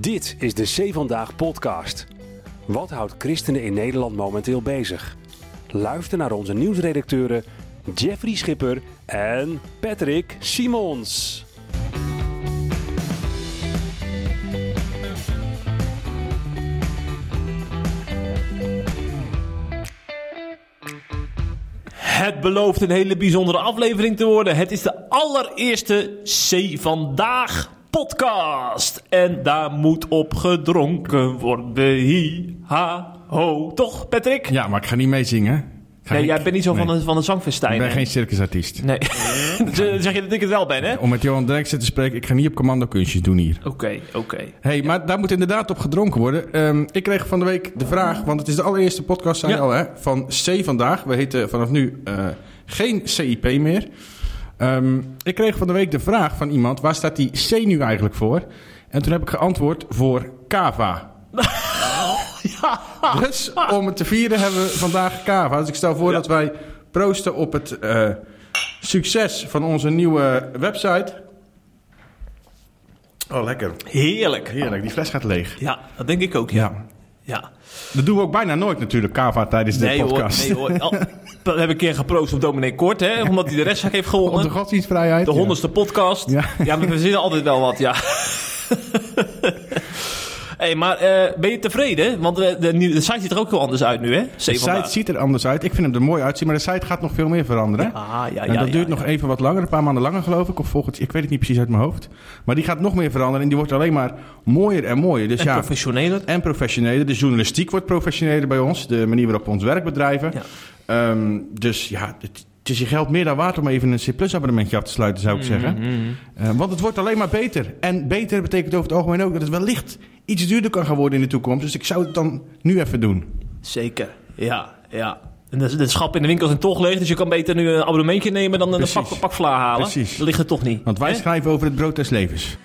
Dit is de C-Vandaag podcast. Wat houdt christenen in Nederland momenteel bezig? Luister naar onze nieuwsredacteuren Jeffrey Schipper en Patrick Simons. Het belooft een hele bijzondere aflevering te worden. Het is de allereerste C-Vandaag podcast. En daar moet op gedronken worden. Hi-ha-ho. Toch, Patrick? Ja, maar ik ga niet meezingen. Jij bent niet zo van een zangfestijn. Ik ben geen circusartiest. Nee. Zeg je dat ik het wel ben, hè? Om met Johan Remkes te spreken, ik ga niet op commando kunstjes doen hier. Oké. Hey, maar daar moet inderdaad op gedronken worden. Ik kreeg van de week de vraag, want het is de allereerste podcast, zei je al, hè? Van C-Vandaag. We heten vanaf nu geen CIP meer. Ik kreeg van de week de vraag van iemand, waar staat die C nu eigenlijk voor? En toen heb ik geantwoord voor Kava. Ja. Dus om het te vieren hebben we vandaag Kava. Dus ik stel voor dat wij proosten op het succes van onze nieuwe website. Oh, lekker. Heerlijk. Die fles gaat leeg. Ja, dat denk ik ook. Ja. Dat doen we ook bijna nooit natuurlijk, Kava, tijdens de podcast. Nee hoor. Dat heb ik een keer geproost op dominee Kort, hè, omdat hij de rechtszaak heeft gewonnen. Op de godsdienstvrijheid. De 100ste podcast. Ja, maar we zien altijd wel wat, ja. Hey, maar ben je tevreden? Want de site ziet er ook heel anders uit nu, hè? De site ziet er anders uit. Ik vind hem er mooi uitzien, maar de site gaat nog veel meer veranderen. Dat duurt nog even wat langer, een paar maanden langer geloof ik. Of volgens, ik weet het niet precies uit mijn hoofd. Maar die gaat nog meer veranderen en die wordt alleen maar mooier en mooier. Dus professioneler. En professioneler. De journalistiek wordt professioneler bij ons. De manier waarop we ons werk bedrijven. Ja. Het is je geld meer dan waard om even een C+ abonnementje af te sluiten, zou ik zeggen. Want het wordt alleen maar beter. En beter betekent over het algemeen ook dat het wellicht iets duurder kan gaan worden in de toekomst. Dus ik zou het dan nu even doen. Zeker, ja. En de schappen in de winkels zijn toch leeg, dus je kan beter nu een abonnementje nemen dan een pak vla halen. Precies. Dat ligt er toch niet. Want wij schrijven over het brood des levens.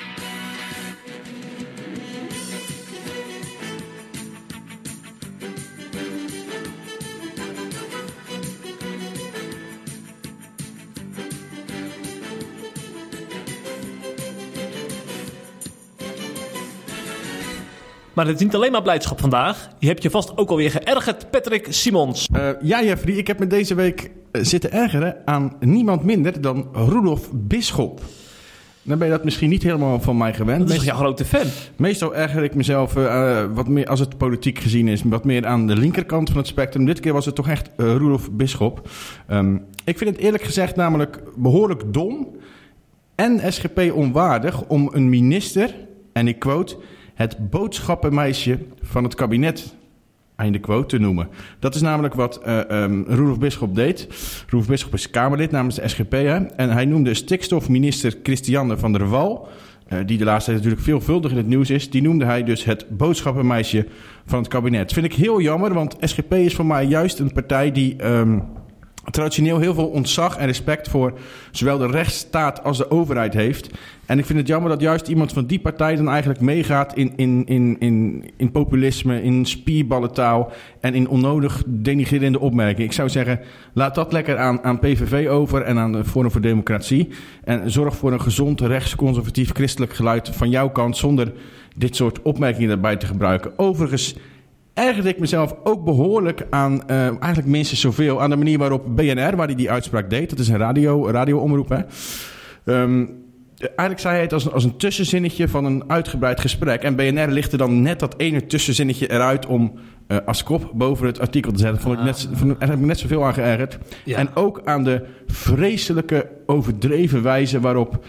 Maar het is niet alleen maar blijdschap vandaag. Je hebt je vast ook alweer geërgerd, Patrick Simons. Jeffrey, ik heb me deze week zitten ergeren aan niemand minder dan Roelof Bisschop. Dan ben je dat misschien niet helemaal van mij gewend. Dat is jouw grote fan. Meestal erger ik mezelf, wat meer als het politiek gezien is, wat meer aan de linkerkant van het spectrum. Dit keer was het toch echt Roelof Bisschop. Ik vind het eerlijk gezegd namelijk behoorlijk dom en SGP onwaardig om een minister, en ik quote, het boodschappenmeisje van het kabinet, einde quote, te noemen. Dat is namelijk wat Roelof Bisschop deed. Roelof Bisschop is Kamerlid namens de SGP. Hè? En hij noemde stikstofminister Christianne van der Wal, die de laatste tijd natuurlijk veelvuldig in het nieuws is. Die noemde hij dus het boodschappenmeisje van het kabinet. Dat vind ik heel jammer, want SGP is voor mij juist een partij die traditioneel heel veel ontzag en respect voor zowel de rechtsstaat als de overheid heeft. En ik vind het jammer dat juist iemand van die partij dan eigenlijk meegaat in populisme, in spierballentaal en in onnodig denigrerende opmerkingen. Ik zou zeggen, laat dat lekker aan PVV over en aan de Forum voor Democratie. En zorg voor een gezond, rechtsconservatief, christelijk geluid van jouw kant zonder dit soort opmerkingen daarbij te gebruiken. Overigens ergerde ik mezelf ook behoorlijk aan, eigenlijk minstens zoveel, aan de manier waarop BNR, waar hij die uitspraak deed. Dat is een radioomroep, hè. Eigenlijk zei hij het als een tussenzinnetje van een uitgebreid gesprek. En BNR lichtte dan net dat ene tussenzinnetje eruit om als kop boven het artikel te zetten. Daar heb ik net zoveel aan geërgerd. Ja. En ook aan de vreselijke overdreven wijze waarop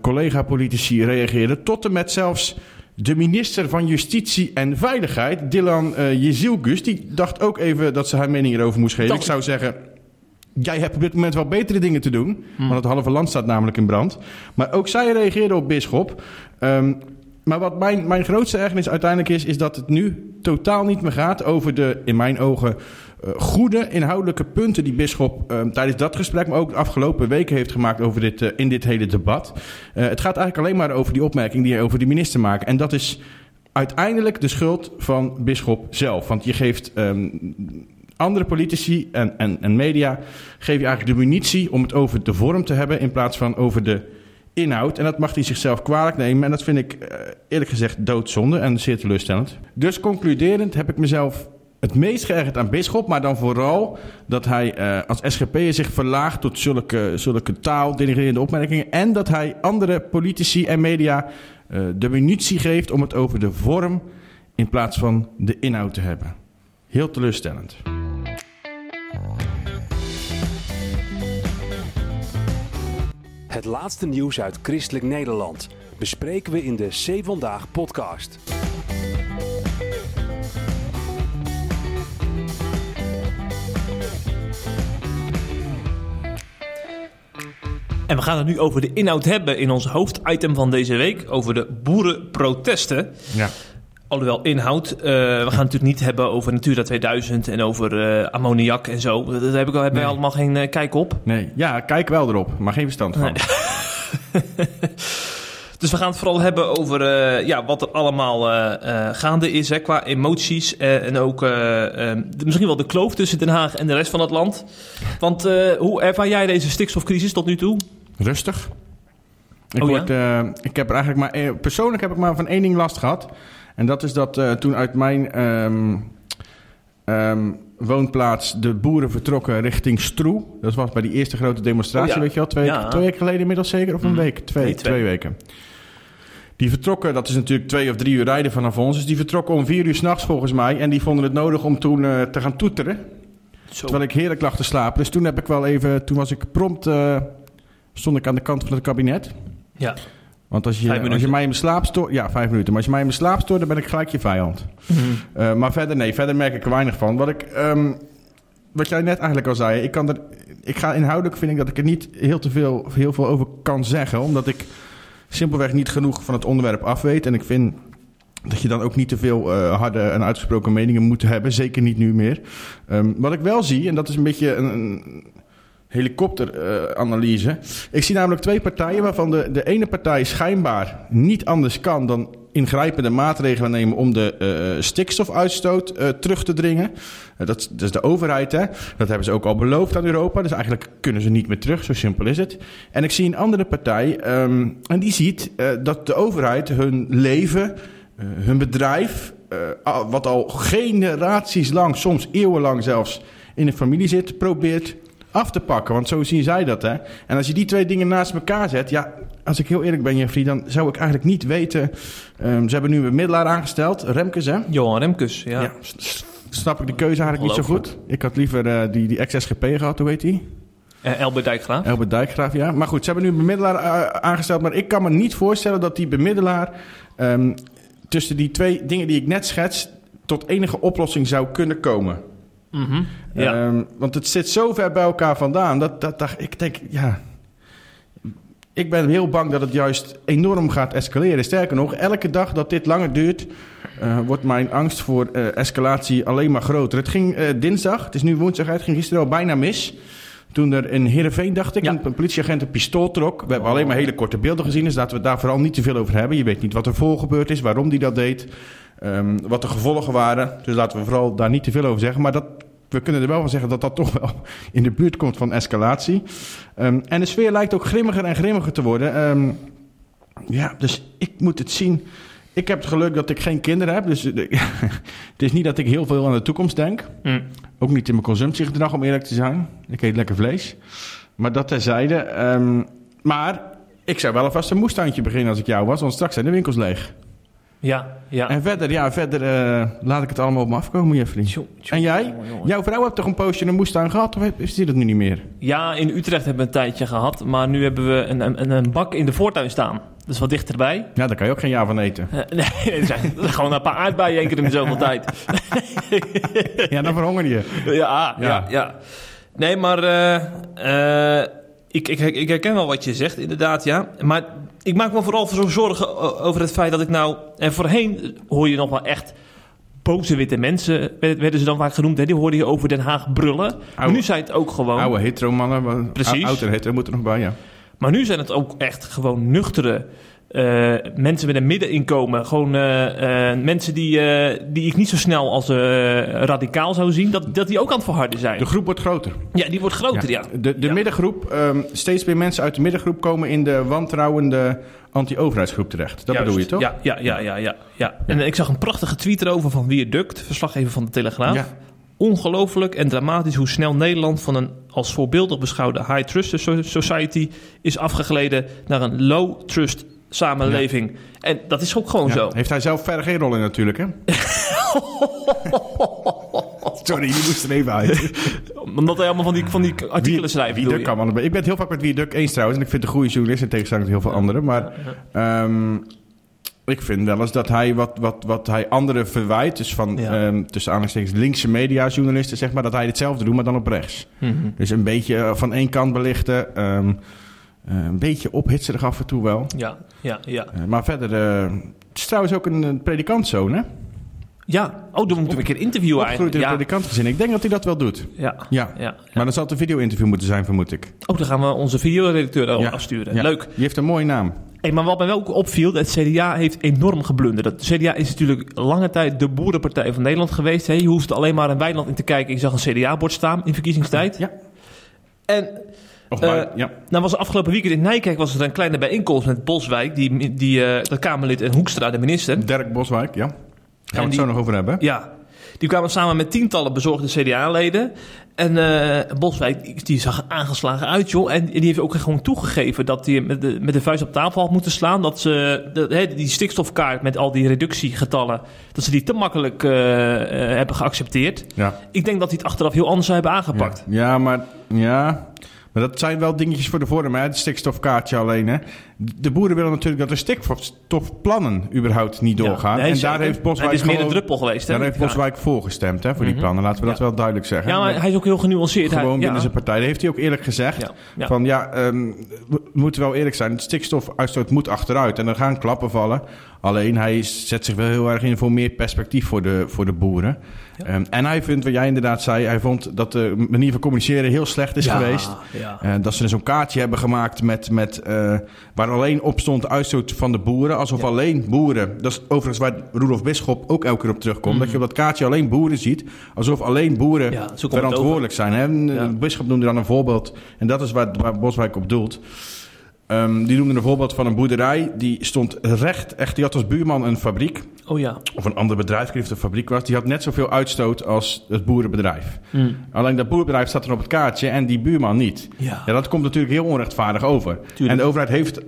collega-politici reageerden. Tot en met zelfs de minister van Justitie en Veiligheid, Dilan Yeşilgöz, die dacht ook even dat ze haar mening erover moest geven. Ik zou zeggen, jij hebt op dit moment wel betere dingen te doen, want het halve land staat namelijk in brand. Maar ook zij reageerde op Bisschop. Maar wat mijn grootste ergernis uiteindelijk is dat het nu totaal niet meer gaat over de, in mijn ogen, goede inhoudelijke punten die Bisschop tijdens dat gesprek, maar ook de afgelopen weken heeft gemaakt over dit, in dit hele debat. Het gaat eigenlijk alleen maar over die opmerking die hij over de minister maakt. En dat is uiteindelijk de schuld van Bisschop zelf. Want je geeft andere politici en media, geef je eigenlijk de munitie om het over de vorm te hebben in plaats van over de inhoud. En dat mag hij zichzelf kwalijk nemen. En dat vind ik eerlijk gezegd doodzonde en zeer teleurstellend. Dus concluderend heb ik mezelf het meest geërgerd aan Bisschop, maar dan vooral dat hij als SGP'er zich verlaagt tot zulke taal, denigrerende opmerkingen. En dat hij andere politici en media de munitie geeft om het over de vorm in plaats van de inhoud te hebben. Heel teleurstellend. Het laatste nieuws uit Christelijk Nederland bespreken we in de C-Vandaag podcast. En we gaan het nu over de inhoud hebben in ons hoofditem van deze week, over de boerenprotesten. Ja. Alhoewel inhoud. We gaan het natuurlijk niet hebben over Natura 2000 en over ammoniak en zo. Daar hebben wij allemaal geen kijk op. Nee, ja, kijk wel erop, maar geen verstand van. Nee. Dus we gaan het vooral hebben over wat er allemaal gaande is, hè, qua emoties. En ook misschien wel de kloof tussen Den Haag en de rest van het land. Want hoe ervaar jij deze stikstofcrisis tot nu toe? Rustig. Persoonlijk heb ik maar van één ding last gehad. En dat is dat toen uit mijn woonplaats de boeren vertrokken richting Stroe. Dat was bij die eerste grote demonstratie, weet je wel. Twee weken geleden inmiddels zeker? Of een week? Twee weken. Die vertrokken, dat is natuurlijk 2 of 3 uur rijden vanaf ons. Dus die vertrokken om 4 uur 's nachts volgens mij. En die vonden het nodig om toen te gaan toeteren. Zo. Terwijl ik heerlijk lag te slapen. Dus toen heb ik wel even, toen was ik prompt, stond ik aan de kant van het kabinet. Ja. Want als je mij in mijn slaap stoort... Ja, 5 minuten. Maar als je mij in mijn slaap stoort, dan ben ik gelijk je vijand. Mm-hmm. Maar verder, nee. Verder merk ik er weinig van. Wat jij net eigenlijk al zei. Ik vind dat ik er niet heel veel over kan zeggen. Omdat ik simpelweg niet genoeg van het onderwerp af weet. En ik vind dat je dan ook niet te veel harde en uitgesproken meningen moet hebben. Zeker niet nu meer. Wat ik wel zie, en dat is een beetje een helikopteranalyse. Ik zie namelijk 2 partijen waarvan de ene partij schijnbaar niet anders kan dan ingrijpende maatregelen nemen om de stikstofuitstoot terug te dringen. Dat is de overheid, hè. Dat hebben ze ook al beloofd aan Europa. Dus eigenlijk kunnen ze niet meer terug, zo simpel is het. En ik zie een andere partij en die ziet dat de overheid hun leven, hun bedrijf, wat al generaties lang, soms eeuwenlang zelfs in de familie zit, probeert af te pakken, want zo zien zij dat, hè. En als je die 2 dingen naast elkaar zet, ja, als ik heel eerlijk ben, Jeffrey, dan zou ik eigenlijk niet weten. Ze hebben nu een bemiddelaar aangesteld, Remkes, hè? Johan Remkes, ja. Snap ik de keuze eigenlijk niet zo goed. Ik had liever die ex-SGP gehad, hoe heet die? Elbert Dijkgraaf, ja. Maar goed, ze hebben nu een bemiddelaar aangesteld, maar ik kan me niet voorstellen dat die bemiddelaar tussen die 2 dingen die ik net schets tot enige oplossing zou kunnen komen. Mm-hmm, ja. Want het zit zo ver bij elkaar vandaan. Dat ik denk, ja. Ik ben heel bang dat het juist enorm gaat escaleren. Sterker nog, elke dag dat dit langer duurt, wordt mijn angst voor escalatie alleen maar groter. Het ging dinsdag, het is nu woensdag, het ging gisteren al bijna mis. Toen er in Heerenveen, dacht ik, een politieagent een pistool trok. We hebben alleen maar hele korte beelden gezien, dus laten we het daar vooral niet te veel over hebben. Je weet niet wat er voor gebeurd is, waarom die dat deed, wat de gevolgen waren. Dus laten we vooral daar niet te veel over zeggen. Maar we kunnen er wel van zeggen dat dat toch wel in de buurt komt van escalatie. En de sfeer lijkt ook grimmiger en grimmiger te worden. Dus ik moet het zien. Ik heb het geluk dat ik geen kinderen heb. Dus het is niet dat ik heel veel aan de toekomst denk. Mm. Ook niet in mijn consumptiegedrag, om eerlijk te zijn. Ik eet lekker vlees. Maar dat terzijde. Maar ik zou wel alvast een moestuintje beginnen als ik jou was. Want straks zijn de winkels leeg. Ja. En verder laat ik het allemaal op me afkomen, Jeffrey. En jij? Jongen. Jouw vrouw heeft toch een poosje een moestuin gehad? Of heeft ze dat nu niet meer? Ja, in Utrecht hebben we een tijdje gehad. Maar nu hebben we een bak in de voortuin staan. Dat is wat dichterbij. Ja, daar kan je ook geen jaar van eten. Nee, gewoon een paar aardbeien één keer in zoveel tijd. Ja, dan verhonger je. Ja. Nee, maar ik herken wel wat je zegt, inderdaad, ja. Maar ik maak me vooral zo zorgen over het feit dat ik nou... En voorheen hoor je nog wel echt boze witte mensen, werden ze dan vaak genoemd. Hè? Die hoorde je over Den Haag brullen. Maar nu zijn het ook gewoon oude hetero mannen. Precies. Ouder hetero moet er nog bij, ja. Maar nu zijn het ook echt gewoon nuchtere mensen met een middeninkomen. Gewoon mensen die ik niet zo snel als radicaal zou zien. Dat die ook aan het verharden zijn. De groep wordt groter. Ja, die wordt groter, ja. De middengroep, steeds meer mensen uit de middengroep komen in de wantrouwende anti-overheidsgroep terecht. Dat bedoel je toch? Ja. En ik zag een prachtige tweet erover van Wierd Dukje, verslaggever van de Telegraaf. Ja. Ongelooflijk en dramatisch hoe snel Nederland van een als voorbeeldig beschouwde high-trust society is afgegleden naar een low-trust samenleving. Ja. En dat is ook gewoon zo. Heeft hij zelf verder geen rol in natuurlijk, hè? Sorry, je moest er even uit. Omdat hij allemaal van die artikelen schrijft. Wierd kan wel. Ik ben het heel vaak met Wierd Dukje eens trouwens. En ik vind het een goede journalist in tegenstelling tot heel veel anderen. Maar ik vind wel eens dat hij wat hij anderen verwijt, dus van tussen aanhalingstekens linkse mediajournalisten, zeg maar, dat hij hetzelfde doet, maar dan op rechts. Mm-hmm. Dus een beetje van één kant belichten. Een beetje ophitserig af en toe wel. Ja. Maar verder, het is trouwens ook een predikantszoon, hè? Ja, dan moeten we een keer interviewen eigenlijk. Ja. Predikantgezin. Ik denk dat hij dat wel doet. Ja. Maar dan zal het een video-interview moeten zijn, vermoed ik. Oh, dan gaan we onze videoredacteur afsturen. Ja. Leuk. Die heeft een mooie naam. Hey, maar wat mij ook opviel, het CDA heeft enorm geblunderd. Het CDA is natuurlijk lange tijd de boerenpartij van Nederland geweest. Hey, je hoeft alleen maar in Wijnland in te kijken. Ik zag een CDA-bord staan in verkiezingstijd. Ja. En nou was afgelopen weekend in Nijkerk was er een kleine bijeenkomst met Boswijk, dat Kamerlid, en Hoekstra, de minister. Derk Boswijk, ja. Gaan we het zo nog over hebben? Ja. Die kwamen samen met tientallen bezorgde CDA-leden. En Boswijk, die zag aangeslagen uit, joh. En die heeft ook gewoon toegegeven dat hij met de vuist op tafel had moeten slaan. Dat ze die stikstofkaart met al die reductiegetallen, dat ze die te makkelijk hebben geaccepteerd. Ja. Ik denk dat hij het achteraf heel anders zou hebben aangepakt. Maar dat zijn wel dingetjes voor de vorm, hè? Het stikstofkaartje alleen, hè? De boeren willen natuurlijk dat de stikstofplannen überhaupt niet doorgaan. Ja, daar heeft Boswijk... Het is meer een druppel geweest, hè? Daar heeft Boswijk voor gestemd, hè, voor die plannen. Laten we dat wel duidelijk zeggen. Ja, maar hij is ook heel genuanceerd. Gewoon binnen zijn partij. Dat heeft hij ook eerlijk gezegd. Ja. Van we moeten wel eerlijk zijn. Het stikstofuitstoot moet achteruit. En er gaan klappen vallen. Alleen hij zet zich wel heel erg in voor meer perspectief voor de boeren. Ja. En hij vindt, wat jij inderdaad zei, hij vond dat de manier van communiceren heel slecht is geweest. Ja. Dat ze zo'n kaartje hebben gemaakt met waar alleen op stond de uitstoot van de boeren. Alsof alleen boeren, dat is overigens waar Rudolf Bisschop ook elke keer op terugkomt. Mm-hmm. Dat je op dat kaartje alleen boeren ziet. Alsof alleen boeren verantwoordelijk zijn. Hè? Ja. Bisschop noemde dan een voorbeeld. En dat is waar Boswijk op doelt. Die noemde een voorbeeld van een boerderij. Die stond recht, echt. Die had als buurman een fabriek. Oh ja. Of een ander bedrijf, ik weet niet of het een fabriek was. Die had net zoveel uitstoot als het boerenbedrijf. Mm. Alleen dat boerenbedrijf staat er op het kaartje en die buurman niet. Ja, dat komt natuurlijk heel onrechtvaardig over. Tuurlijk. En de overheid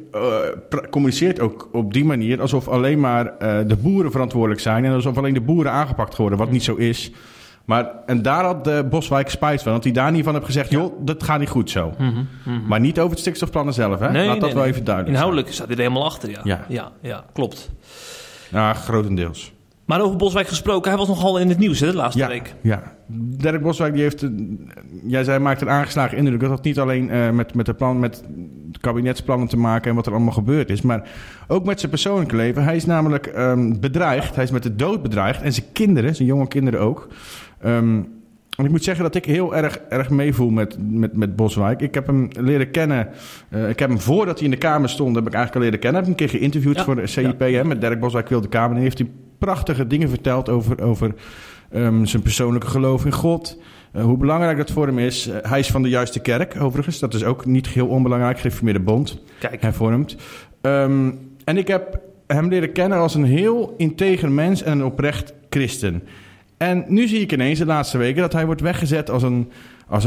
communiceert ook op die manier alsof alleen maar de boeren verantwoordelijk zijn. En alsof alleen de boeren aangepakt worden, wat niet zo is. Maar, en daar had Boswijk spijt van. Want hij daar niet van heeft gezegd, joh, dat gaat niet goed zo. Mm-hmm, mm-hmm. Maar niet over het stikstofplannen zelf, hè? Laat dat wel even duidelijk zijn. Inhoudelijk staat hij er helemaal achter, Ja, klopt. Ja, grotendeels. Maar over Boswijk gesproken, hij was nogal in het nieuws, hè, de laatste week. Ja, Derk Boswijk, die heeft, jij zei, maakt een aangeslagen indruk. Dat had niet alleen met de kabinetsplannen te maken en wat er allemaal gebeurd is. Maar ook met zijn persoonlijke leven. Hij is namelijk bedreigd. Hij is met de dood bedreigd. En zijn kinderen, zijn jonge kinderen ook. En ik moet zeggen dat ik heel erg meevoel met Boswijk. Ik heb hem leren kennen. Ik heb hem voordat hij in de Kamer stond, heb ik eigenlijk al leren kennen. Ik heb hem een keer geïnterviewd voor de CIP. Ja. Met Derk Boswijk wil de Kamer. En heeft hij prachtige dingen verteld over zijn persoonlijke geloof in God. Hoe belangrijk dat voor hem is. Hij is van de juiste kerk, overigens. Dat is ook niet heel onbelangrijk. Gereformeerde Bond. Kijk. Hervormd. En ik heb hem leren kennen als een heel integer mens en een oprecht christen. En nu zie ik ineens de laatste weken dat hij wordt weggezet als een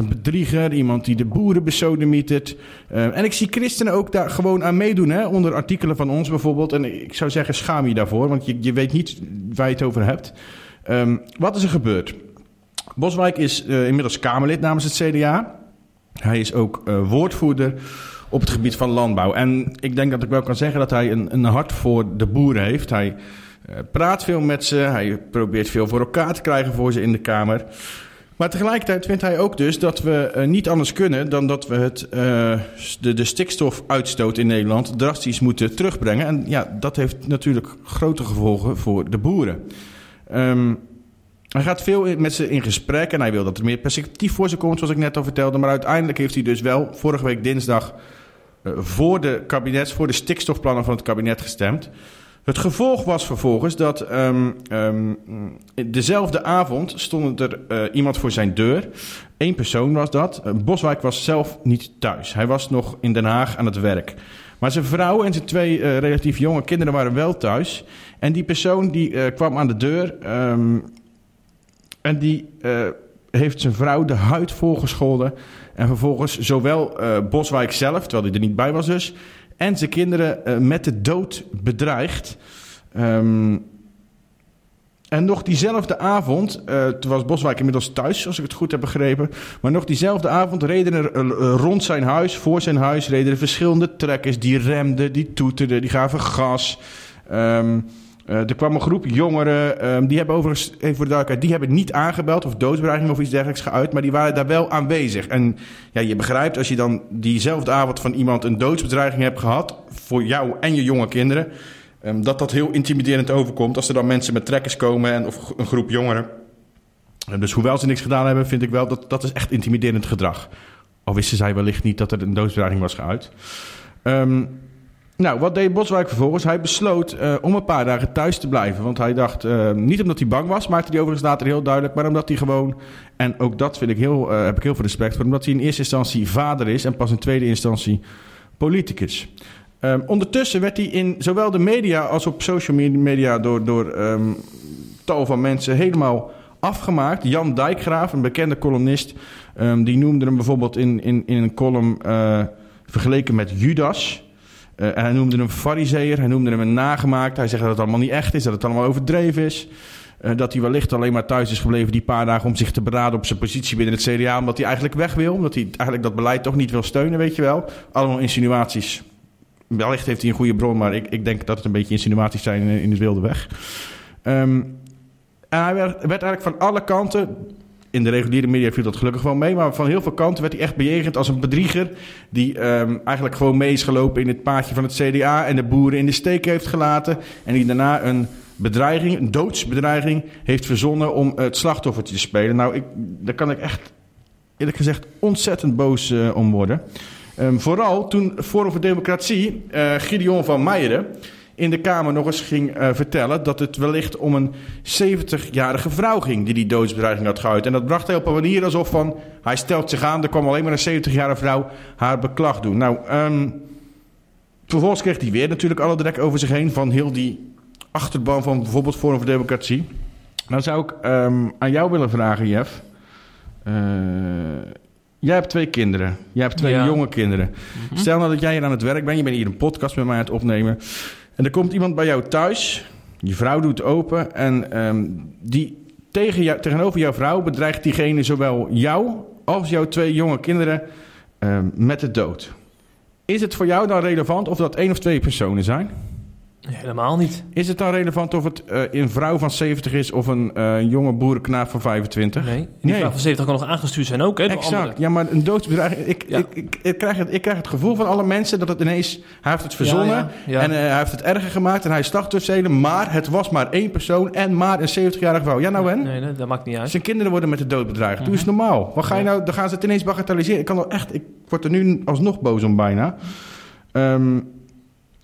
bedrieger. Iemand die de boeren besodemietert. En ik zie christenen ook daar gewoon aan meedoen. Hè? Onder artikelen van ons bijvoorbeeld. En ik zou zeggen, schaam je daarvoor. Want je weet niet waar je het over hebt. Wat is er gebeurd? Boswijk is inmiddels Kamerlid namens het CDA. Hij is ook woordvoerder op het gebied van landbouw. En ik denk dat ik wel kan zeggen dat hij een hart voor de boeren heeft. Hij praat veel met ze. Hij probeert veel voor elkaar te krijgen voor ze in de Kamer. Maar tegelijkertijd vindt hij ook dus dat we niet anders kunnen dan dat we de stikstofuitstoot in Nederland drastisch moeten terugbrengen. En ja, dat heeft natuurlijk grote gevolgen voor de boeren. Hij gaat veel met ze in gesprek en hij wil dat er meer perspectief voor ze komt, zoals ik net al vertelde. Maar uiteindelijk heeft hij dus wel vorige week dinsdag voor de stikstofplannen van het kabinet gestemd. Het gevolg was vervolgens dat dezelfde avond stond er iemand voor zijn deur. Eén persoon was dat. Boswijk was zelf niet thuis. Hij was nog in Den Haag aan het werk. Maar zijn vrouw en zijn twee relatief jonge kinderen waren wel thuis. En die persoon die kwam aan de deur en die heeft zijn vrouw de huid volgescholden. En vervolgens zowel Boswijk zelf, terwijl hij er niet bij was dus, en zijn kinderen met de dood bedreigd. En nog diezelfde avond, toen was Boswijk inmiddels thuis, als ik het goed heb begrepen, maar nog diezelfde avond reden er rond zijn huis, voor zijn huis, reden er verschillende trekkers. Die remden, die toeterden, die gaven gas. Er kwam een groep jongeren, die hebben overigens, even voor de duidelijkheid, die hebben niet aangebeld of doodsbedreiging of iets dergelijks geuit, maar die waren daar wel aanwezig. En ja, je begrijpt, als je dan diezelfde avond van iemand een doodsbedreiging hebt gehad, voor jou en je jonge kinderen, dat heel intimiderend overkomt als er dan mensen met trekkers komen of een groep jongeren. Dus hoewel ze niks gedaan hebben, vind ik wel dat is echt intimiderend gedrag. Al wisten zij wellicht niet dat er een doodsbedreiging was geuit. Nou, wat deed Boswijk vervolgens? Hij besloot om een paar dagen thuis te blijven. Want hij dacht, niet omdat hij bang was, maakte hij overigens later heel duidelijk, maar omdat hij gewoon, en ook dat vind ik heb ik heel veel respect voor, omdat hij in eerste instantie vader is en pas in tweede instantie politicus. Ondertussen werd hij in zowel de media als op social media door tal van mensen helemaal afgemaakt. Jan Dijkgraaf, een bekende columnist, die noemde hem bijvoorbeeld in een column vergeleken met Judas. En hij noemde hem fariseer, hij noemde hem een nagemaakt. Hij zegt dat het allemaal niet echt is, dat het allemaal overdreven is. Dat hij wellicht alleen maar thuis is gebleven die paar dagen om zich te beraden op zijn positie binnen het CDA. Omdat hij eigenlijk weg wil, omdat hij eigenlijk dat beleid toch niet wil steunen, weet je wel. Allemaal insinuaties. Wellicht heeft hij een goede bron, maar ik denk dat het een beetje insinuaties zijn in het wilde weg. En hij werd eigenlijk van alle kanten, in de reguliere media viel dat gelukkig wel mee, maar van heel veel kanten werd hij echt bejegend als een bedrieger die eigenlijk gewoon mee is gelopen in het paadje van het CDA en de boeren in de steek heeft gelaten en die daarna een bedreiging, een doodsbedreiging heeft verzonnen om het slachtoffertje te spelen. Nou, daar kan ik echt eerlijk gezegd ontzettend boos om worden. Vooral toen Forum voor Democratie, Gideon van Meijeren, in de Kamer nog eens ging vertellen dat het wellicht om een 70-jarige vrouw ging die doodsbedreiging had geuit. En dat bracht hij op een manier alsof van, hij stelt zich aan, er kwam alleen maar een 70-jarige vrouw haar beklag doen. Nou, vervolgens kreeg hij weer natuurlijk alle drek over zich heen van heel die achterban van bijvoorbeeld Forum voor Democratie. Dan zou ik aan jou willen vragen, Jeff. Jij hebt twee kinderen. Jij hebt twee jonge kinderen. Mm-hmm. Stel nou dat jij hier aan het werk bent. Je bent hier een podcast met mij aan het opnemen. En er komt iemand bij jou thuis. Je vrouw doet open. En die tegenover jouw vrouw bedreigt diegene zowel jou als jouw twee jonge kinderen met de dood. Is het voor jou dan relevant of dat één of twee personen zijn? Helemaal niet. Is het dan relevant of het een vrouw van 70 is of een jonge boerenknaap van 25? Nee, vrouw van 70 kan nog aangestuurd zijn ook, hè? Exact, ja, maar een doodsbedreiging. Ik krijg het gevoel van alle mensen dat het ineens, hij heeft het verzonnen en hij heeft het erger gemaakt en hij is slachtoffer, maar het was maar één persoon en maar een 70-jarige vrouw. Ja, nou en? Nee, dat maakt niet uit. Zijn kinderen worden met de dood bedreigd. Doe eens normaal. Wat ga je nou, dan gaan ze het ineens bagatelliseren. Ik word er nu alsnog boos om bijna.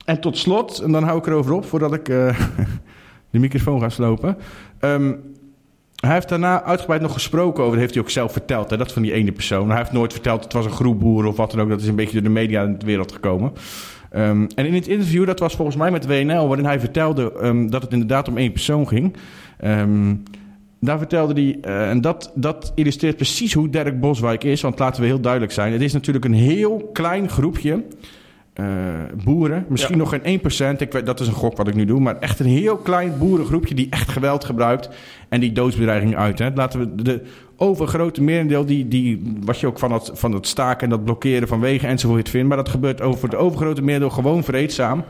En tot slot, en dan hou ik erover op voordat ik de microfoon ga slopen. Hij heeft daarna uitgebreid nog gesproken over, dat heeft hij ook zelf verteld, hè, dat van die ene persoon. Hij heeft nooit verteld, het was een groep boeren of wat dan ook. Dat is een beetje door de media in de wereld gekomen. En in het interview, dat was volgens mij met WNL, waarin hij vertelde dat het inderdaad om één persoon ging. Daar vertelde hij, en dat illustreert precies hoe Derk Boswijk is, want laten we heel duidelijk zijn. Het is natuurlijk een heel klein groepje boeren, misschien nog geen 1%, dat is een gok wat ik nu doe, maar echt een heel klein boerengroepje die echt geweld gebruikt en die doodsbedreiging uit. Hè. Laten we de overgrote merendeel, die wat je ook van dat staken en dat blokkeren van wegen enzovoort vindt, maar dat gebeurt voor de overgrote merendeel gewoon vreedzaam.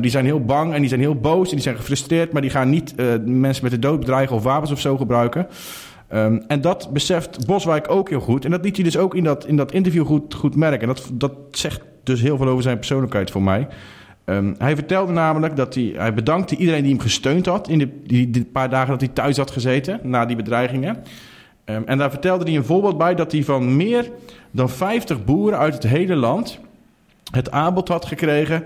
Die zijn heel bang en die zijn heel boos en die zijn gefrustreerd, maar die gaan niet mensen met de dood bedreigen of wapens of zo gebruiken. En dat beseft Boswijk ook heel goed. En dat liet hij dus ook in dat interview goed merken. En dat zegt dus heel veel over zijn persoonlijkheid voor mij. Hij vertelde namelijk dat hij bedankte iedereen die hem gesteund had in die paar dagen dat hij thuis had gezeten na die bedreigingen. En daar vertelde hij een voorbeeld bij dat hij van meer dan 50 boeren uit het hele land het aanbod had gekregen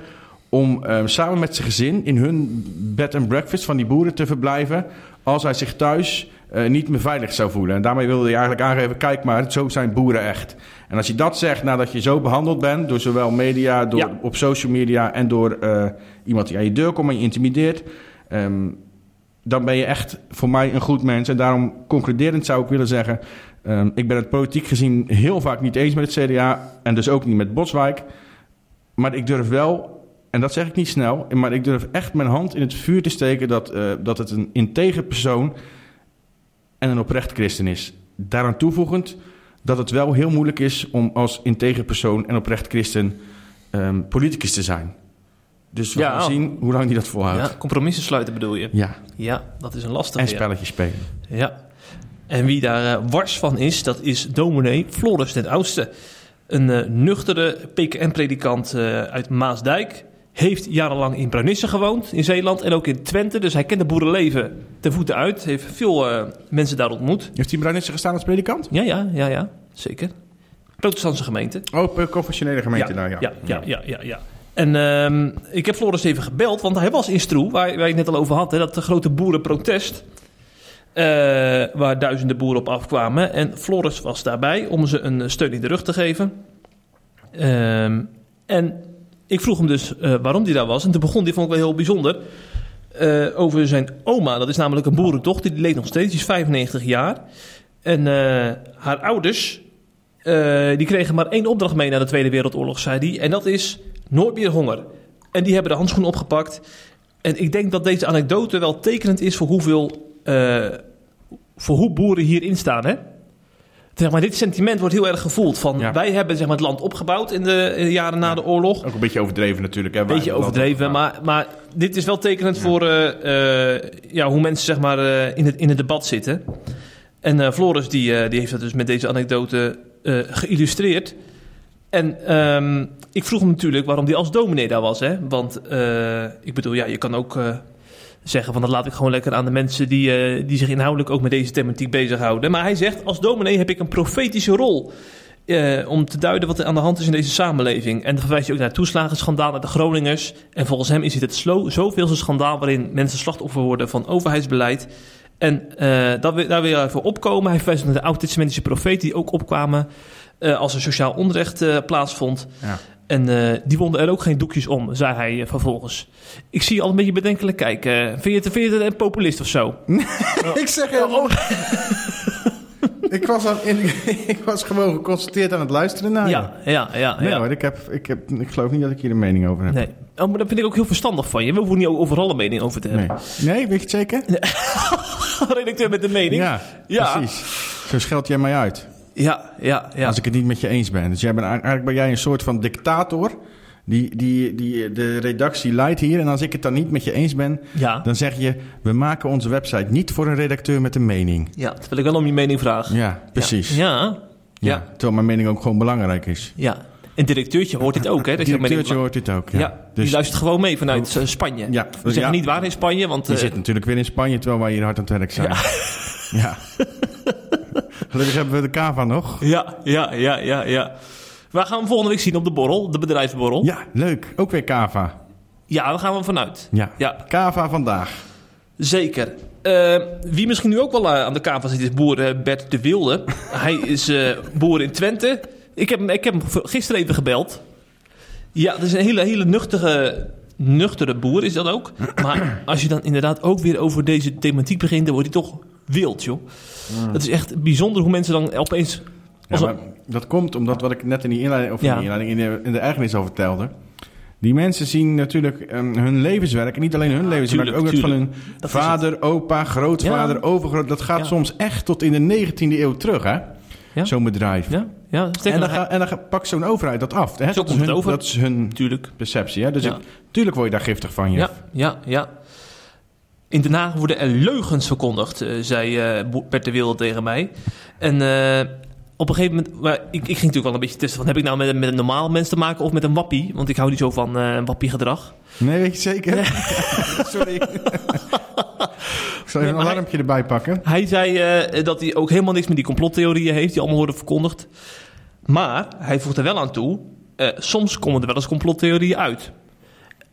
om samen met zijn gezin in hun bed and breakfast van die boeren te verblijven als hij zich thuis niet meer veilig zou voelen. En daarmee wilde hij eigenlijk aangeven, kijk maar, zo zijn boeren echt. En als je dat zegt nadat je zo behandeld bent door zowel media, door, ja, op social media en door iemand die aan je deur komt en je intimideert, dan ben je echt voor mij een goed mens. En daarom concluderend zou ik willen zeggen, ik ben het politiek gezien heel vaak niet eens met het CDA en dus ook niet met Boswijk. Maar ik durf wel, en dat zeg ik niet snel, maar ik durf echt mijn hand in het vuur te steken dat het een integer persoon en een oprecht christen is. Daaraan toevoegend dat het wel heel moeilijk is om als integer persoon en oprecht christen politicus te zijn. Dus we gaan zien hoe lang die dat volhoudt. Ja, compromissen sluiten bedoel je? Ja. Ja, dat is een lastige. En spelletjes spelen. Ja. En wie daar wars van is, dat is dominee Floris den Oosten. Een nuchtere PKN-predikant uit Maasdijk. Heeft jarenlang in Bruinissen gewoond, in Zeeland en ook in Twente. Dus hij kent het boerenleven ten voeten uit. Heeft veel mensen daar ontmoet. Heeft hij in Bruinissen gestaan als predikant? Ja, zeker. Protestantse gemeente. Oh, confessionele gemeente daar, ja. En ik heb Floris even gebeld, want hij was in Stroe, waar ik net al over had, hè, dat grote boerenprotest, waar duizenden boeren op afkwamen. En Floris was daarbij om ze een steun in de rug te geven. En ik vroeg hem dus waarom hij daar was. En toen begon hij, vond ik wel heel bijzonder, over zijn oma. Dat is namelijk een boerendochter, die leeft nog steeds, die is 95 jaar. En haar ouders, die kregen maar één opdracht mee na de Tweede Wereldoorlog, zei hij. En dat is nooit meer honger. En die hebben de handschoen opgepakt. En ik denk dat deze anekdote wel tekenend is voor hoe boeren hierin staan, hè? Zeg maar, dit sentiment wordt heel erg gevoeld van, wij hebben, zeg maar, het land opgebouwd in de jaren na de oorlog. Ook een beetje overdreven natuurlijk. Een beetje overdreven, maar dit is wel tekenend voor hoe mensen, zeg maar, in het debat zitten. En Floris die heeft dat dus met deze anekdote geïllustreerd. En ik vroeg hem natuurlijk waarom hij als dominee daar was. Hè? Want ik bedoel, ja, je kan ook zeggen van, dat laat ik gewoon lekker aan de mensen die zich inhoudelijk ook met deze thematiek bezighouden. Maar hij zegt, als dominee heb ik een profetische rol om te duiden wat er aan de hand is in deze samenleving. En dan verwijst hij ook naar het toeslagenschandaal, naar de Groningers. En volgens hem is dit het zoveelste schandaal waarin mensen slachtoffer worden van overheidsbeleid. En daar wil hij voor opkomen. Hij verwijst naar de oud-testamentische profeten die ook opkwamen als er sociaal onrecht plaatsvond. Ja. En die wonden er ook geen doekjes om, zei hij vervolgens. Ik zie je al een beetje bedenkelijk kijken. Vind je het een populist of zo? Ik zeg helemaal... Ik was gewoon geconstateerd aan het luisteren naar je. Nee, ik geloof niet dat ik hier een mening over heb. Nee. Oh, maar dat vind ik ook heel verstandig van je. We hoeven niet overal een mening over te hebben. Nee, weet je het zeker? Redacteur met de mening. Ja, precies. Zo scheld jij mij uit. Ja. Als ik het niet met je eens ben. Dus eigenlijk ben jij een soort van dictator die de redactie leidt hier. En als ik het dan niet met je eens ben, dan zeg je, we maken onze website niet voor een redacteur met een mening. Ja, terwijl ik wel om je mening vraag. Ja, precies. Ja. Terwijl mijn mening ook gewoon belangrijk is. Ja, en directeurtje hoort dit ook, hè? Ja. Dus die luistert gewoon mee vanuit Spanje. Ja. We zeggen niet waar in Spanje, want... Je zit natuurlijk weer in Spanje, terwijl wij hier hard aan het werk zijn. Ja. Gelukkig hebben we de Kava nog. Ja. Waar gaan we volgende week zien op de borrel, de bedrijfsborrel? Ja, leuk. Ook weer Kava. Ja, daar gaan we vanuit. Ja. Kava vandaag. Zeker. Wie misschien nu ook wel aan de Kava zit, is boer Bert de Wilde. Hij is boer in Twente. Ik heb hem gisteren even gebeld. Ja, dat is een hele nuchtere boer, is dat ook. Maar als je dan inderdaad ook weer over deze thematiek begint, dan wordt hij toch... wild, joh. Ja. Het is echt bijzonder hoe mensen dan opeens... Dat komt omdat wat ik net in die inleiding... in de ergernis al vertelde... Die mensen zien natuurlijk hun levenswerk... en niet alleen hun levenswerk, maar ook dat van hun dat vader, opa, grootvader, overgroot... Dat gaat soms echt tot in de 19e eeuw terug, hè? Ja. Zo'n bedrijf. Ja, en dan pakt zo'n overheid dat af. Hè? Dat is hun perceptie, hè? Dus tuurlijk word je daar giftig van, Jeff. Ja. In Den Haag worden er leugens verkondigd, zei Bert de Wilde tegen mij. En op een gegeven moment... Ik ging natuurlijk wel een beetje testen van... heb ik nou met een normaal mens te maken of met een wappie? Want ik hou niet zo van wappie gedrag. Nee, weet je zeker? Ja. Sorry. Ik zal even een alarmpje erbij pakken. Hij zei dat hij ook helemaal niks met die complottheorieën heeft... die allemaal worden verkondigd. Maar hij voegt er wel aan toe... soms komen er wel eens complottheorieën uit.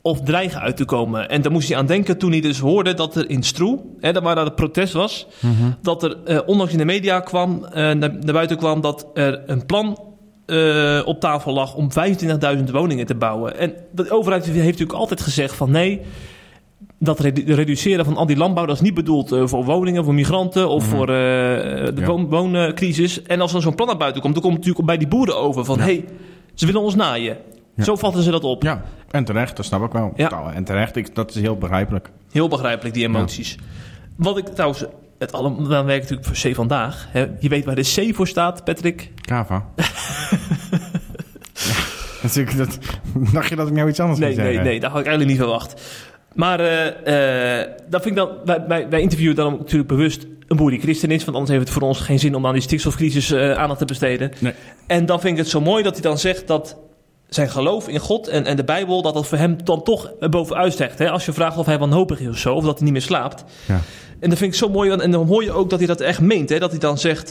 Of dreigen uit te komen. En daar moest hij aan denken toen hij dus hoorde dat er in Stroe, dat waar dat het protest was, dat er ondanks in de media kwam, naar buiten kwam dat er een plan op tafel lag om 25.000 woningen te bouwen. En de overheid heeft natuurlijk altijd gezegd van nee, dat reduceren van al die landbouw, dat is niet bedoeld voor woningen, voor migranten of voor wooncrisis. En als er zo'n plan naar buiten komt, dan komt het natuurlijk bij die boeren over van hey, ze willen ons naaien. Ja. Zo vatten ze dat op. Ja, en terecht, dat snap ik wel. Ja. En terecht, dat is heel begrijpelijk. Heel begrijpelijk, die emoties. Ja. Wat ik trouwens, het allemaal werkt natuurlijk voor C-Vandaag. Hè? Je weet waar de C voor staat, Patrick. Kava. Dat, dacht je dat ik nou iets anders ging zeggen? Nee, dat had ik eigenlijk niet verwacht. Maar dat vind ik dan, wij interviewen dan natuurlijk bewust een boer die christen is, want anders heeft het voor ons geen zin om aan die stikstofcrisis aandacht te besteden. Nee. En dan vind ik het zo mooi dat hij dan zegt dat zijn geloof in God en de Bijbel, dat voor hem dan toch bovenuit stijgt. Hè? Als je vraagt of hij wanhopig is of zo, of dat hij niet meer slaapt. Ja. En dat vind ik zo mooi. En dan hoor je ook dat hij dat echt meent. Hè? Dat hij dan zegt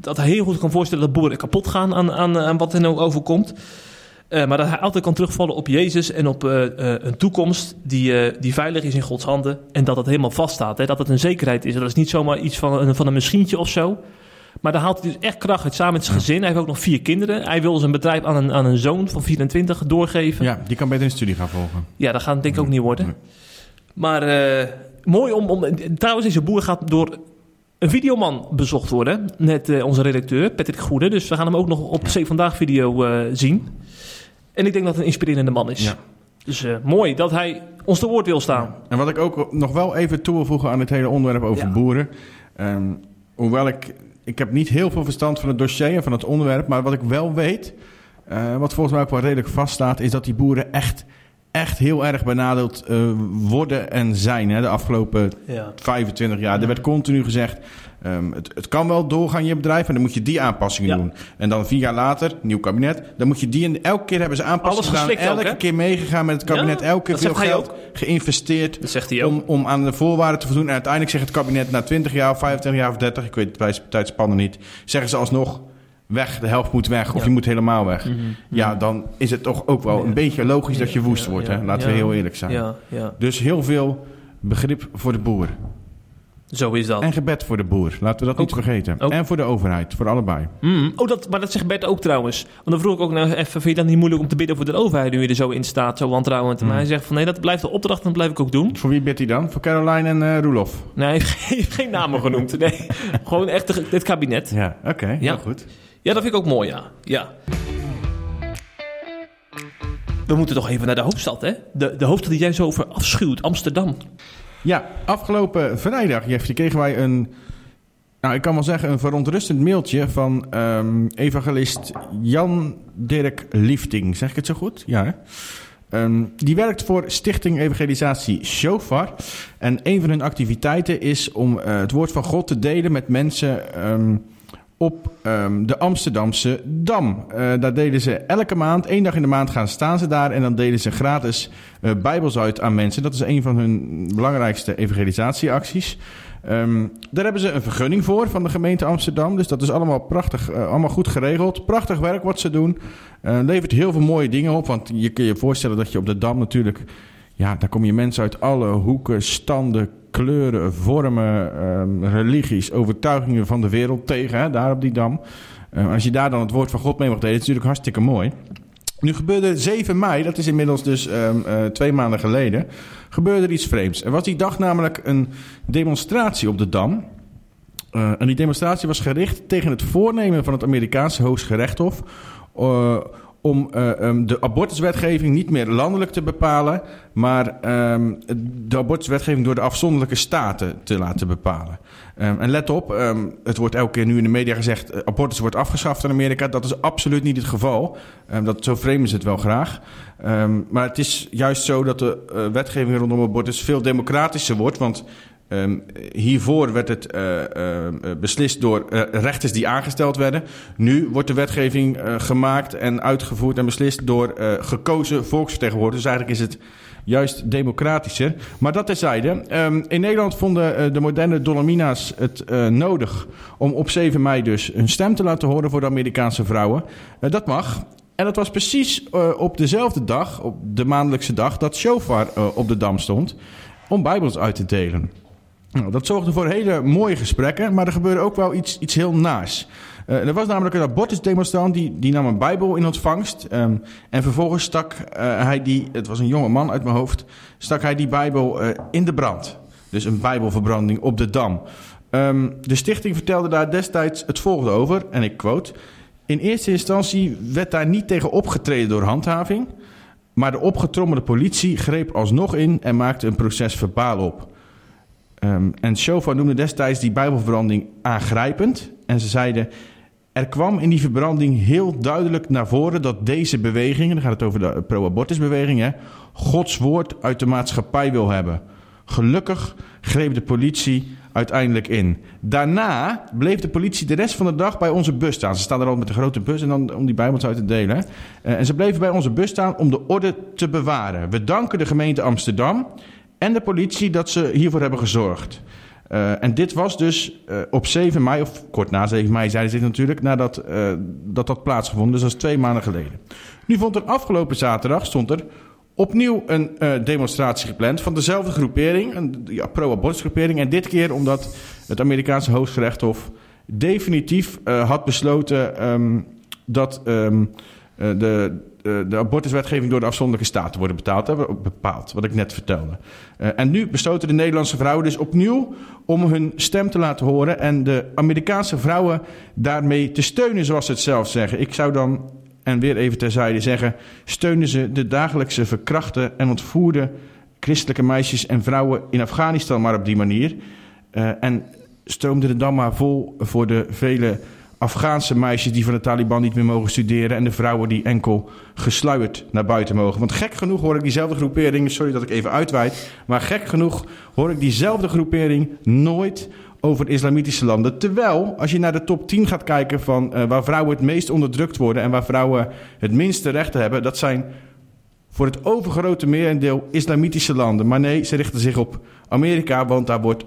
dat hij heel goed kan voorstellen dat boeren kapot gaan aan wat hen ook overkomt. Maar dat hij altijd kan terugvallen op Jezus en op een toekomst die veilig is in Gods handen. En dat het helemaal vaststaat. Hè? Dat het een zekerheid is. Dat is niet zomaar iets van een misschientje of zo. Maar daar haalt hij dus echt kracht uit samen met zijn gezin. Hij heeft ook nog 4 kinderen. Hij wil zijn bedrijf aan een zoon van 24 doorgeven. Ja, die kan beter een studie gaan volgen. Ja, dat gaat het denk ik ook niet worden. Nee. Maar mooi om... Trouwens, deze boer gaat door een videoman bezocht worden. Net onze redacteur, Patrick Goede. Dus we gaan hem ook nog op C-Vandaag video zien. En ik denk dat het een inspirerende man is. Ja. Dus mooi dat hij ons te woord wil staan. Ja. En wat ik ook nog wel even toe wil voegen aan het hele onderwerp over boeren. Hoewel ik heb niet heel veel verstand van het dossier en van het onderwerp, maar wat ik wel weet, wat volgens mij ook wel redelijk vaststaat, is dat die boeren echt heel erg benadeeld worden en zijn. Hè, de afgelopen 25 jaar. Er werd continu gezegd, het kan wel doorgaan je bedrijf, maar dan moet je die aanpassingen doen. En dan 4 jaar later, nieuw kabinet, dan moet je elke keer hebben ze aanpassingen gedaan. Elke keer meegegaan met het kabinet. Elke keer veel geld geïnvesteerd om aan de voorwaarden te voldoen. En uiteindelijk zegt het kabinet na 20 jaar, 25 jaar of 30, ik weet de tijdspannen niet, zeggen ze alsnog weg, de helft moet weg, of je moet helemaal weg. Mm-hmm. Ja, dan is het toch ook wel een beetje logisch dat je woest wordt. Hè? Laten we heel eerlijk zijn. Ja, ja. Dus heel veel begrip voor de boer. Zo is dat. En gebed voor de boer. Laten we dat niet vergeten. Ook. En voor de overheid. Voor allebei. Mm. Maar dat zegt Bert ook trouwens. Want dan vroeg ik ook even, vind je dat niet moeilijk om te bidden voor de overheid, nu je er zo in staat, zo wantrouwend. Maar hij zegt van nee, dat blijft de opdracht en dat blijf ik ook doen. Voor wie bidt hij dan? Voor Caroline en Roelof? Nee, hij heeft geen namen genoemd. Nee. Gewoon echt dit kabinet. Ja, oké. Heel goed. Ja, dat vind ik ook mooi, ja. We moeten toch even naar de hoofdstad, hè? De hoofdstad die jij zo over afschuwt, Amsterdam. Ja, afgelopen vrijdag, Jeffrey, kregen wij een verontrustend mailtje van evangelist Jan-Dirk Liefting. Zeg ik het zo goed? Ja, hè? Die werkt voor Stichting Evangelisatie Shofar. En een van hun activiteiten is om het woord van God te delen met mensen op de Amsterdamse Dam. Daar deden ze elke maand, 1 dag in de maand gaan staan ze daar, en dan delen ze gratis bijbels uit aan mensen. Dat is een van hun belangrijkste evangelisatieacties. Daar hebben ze een vergunning voor van de gemeente Amsterdam. Dus dat is allemaal prachtig, allemaal goed geregeld. Prachtig werk wat ze doen. Levert heel veel mooie dingen op, want je kun je voorstellen dat je op de Dam natuurlijk, ja, daar kom je mensen uit alle hoeken, standen, kleuren, vormen, religies, overtuigingen van de wereld tegen, hè, daar op die Dam. Als je daar dan het woord van God mee mag delen, is natuurlijk hartstikke mooi. Nu gebeurde 7 mei, dat is inmiddels dus 2 maanden geleden, gebeurde er iets vreemds. Er was die dag namelijk een demonstratie op de Dam. En die demonstratie was gericht tegen het voornemen van het Amerikaanse Hooggerechtshof om de abortuswetgeving niet meer landelijk te bepalen, maar de abortuswetgeving door de afzonderlijke staten te laten bepalen. En let op, het wordt elke keer nu in de media gezegd, abortus wordt afgeschaft in Amerika. Dat is absoluut niet het geval. Zo framen ze het wel graag. Maar het is juist zo dat de wetgeving rondom abortus veel democratischer wordt, want Hiervoor werd het beslist door rechters die aangesteld werden. Nu wordt de wetgeving gemaakt en uitgevoerd en beslist door gekozen volksvertegenwoordigers. Dus eigenlijk is het juist democratischer. Maar dat terzijde. In Nederland vonden de moderne Dolomina's het nodig om op 7 mei dus hun stem te laten horen voor de Amerikaanse vrouwen. Dat mag. En dat was precies op dezelfde dag, op de maandelijkse dag, dat Shofar op de Dam stond om bijbels uit te delen. Nou, dat zorgde voor hele mooie gesprekken, maar er gebeurde ook wel iets heel naars. Er was namelijk een abortusdemonstrant, die nam een bijbel in ontvangst. En vervolgens stak hij die, het was een jonge man uit mijn hoofd, stak hij die bijbel in de brand. Dus een bijbelverbranding op de Dam. De stichting vertelde daar destijds het volgende over, en ik quote: in eerste instantie werd daar niet tegen opgetreden door handhaving, maar de opgetrommelde politie greep alsnog in en maakte een proces verbaal op. En Shofar noemde destijds die bijbelverbranding aangrijpend. En ze zeiden, er kwam in die verbranding heel duidelijk naar voren dat deze beweging, dan gaat het over de pro-abortusbeweging, Gods woord uit de maatschappij wil hebben. Gelukkig greep de politie uiteindelijk in. Daarna bleef de politie de rest van de dag bij onze bus staan. Ze staan er al met een grote bus en dan om die bijbels uit te delen. En ze bleven bij onze bus staan om de orde te bewaren. We danken de gemeente Amsterdam en de politie dat ze hiervoor hebben gezorgd. En dit was dus op 7 mei, of kort na 7 mei zeiden ze dit natuurlijk, nadat dat plaatsgevonden. Dus dat is 2 maanden geleden. Nu vond er afgelopen zaterdag, stond er opnieuw een demonstratie gepland van dezelfde groepering, een pro-abortusgroepering. En dit keer omdat het Amerikaanse Hooggerechtshof definitief had besloten dat de abortuswetgeving door de afzonderlijke staten worden bepaald, wat ik net vertelde. En nu besloten de Nederlandse vrouwen dus opnieuw om hun stem te laten horen en de Amerikaanse vrouwen daarmee te steunen, zoals ze het zelf zeggen. Ik zou dan, en weer even terzijde zeggen, steunen ze de dagelijkse verkrachten en ontvoerde christelijke meisjes en vrouwen in Afghanistan maar op die manier. En stroomde de Dam maar vol voor de vele Afghaanse meisjes die van de Taliban niet meer mogen studeren en de vrouwen die enkel gesluierd naar buiten mogen. Want gek genoeg hoor ik diezelfde groepering, sorry dat ik even uitweid, maar gek genoeg hoor ik diezelfde groepering nooit over islamitische landen. Terwijl, als je naar de top 10 gaat kijken van waar vrouwen het meest onderdrukt worden en waar vrouwen het minste rechten hebben, dat zijn voor het overgrote merendeel islamitische landen. Maar nee, ze richten zich op Amerika, want daar wordt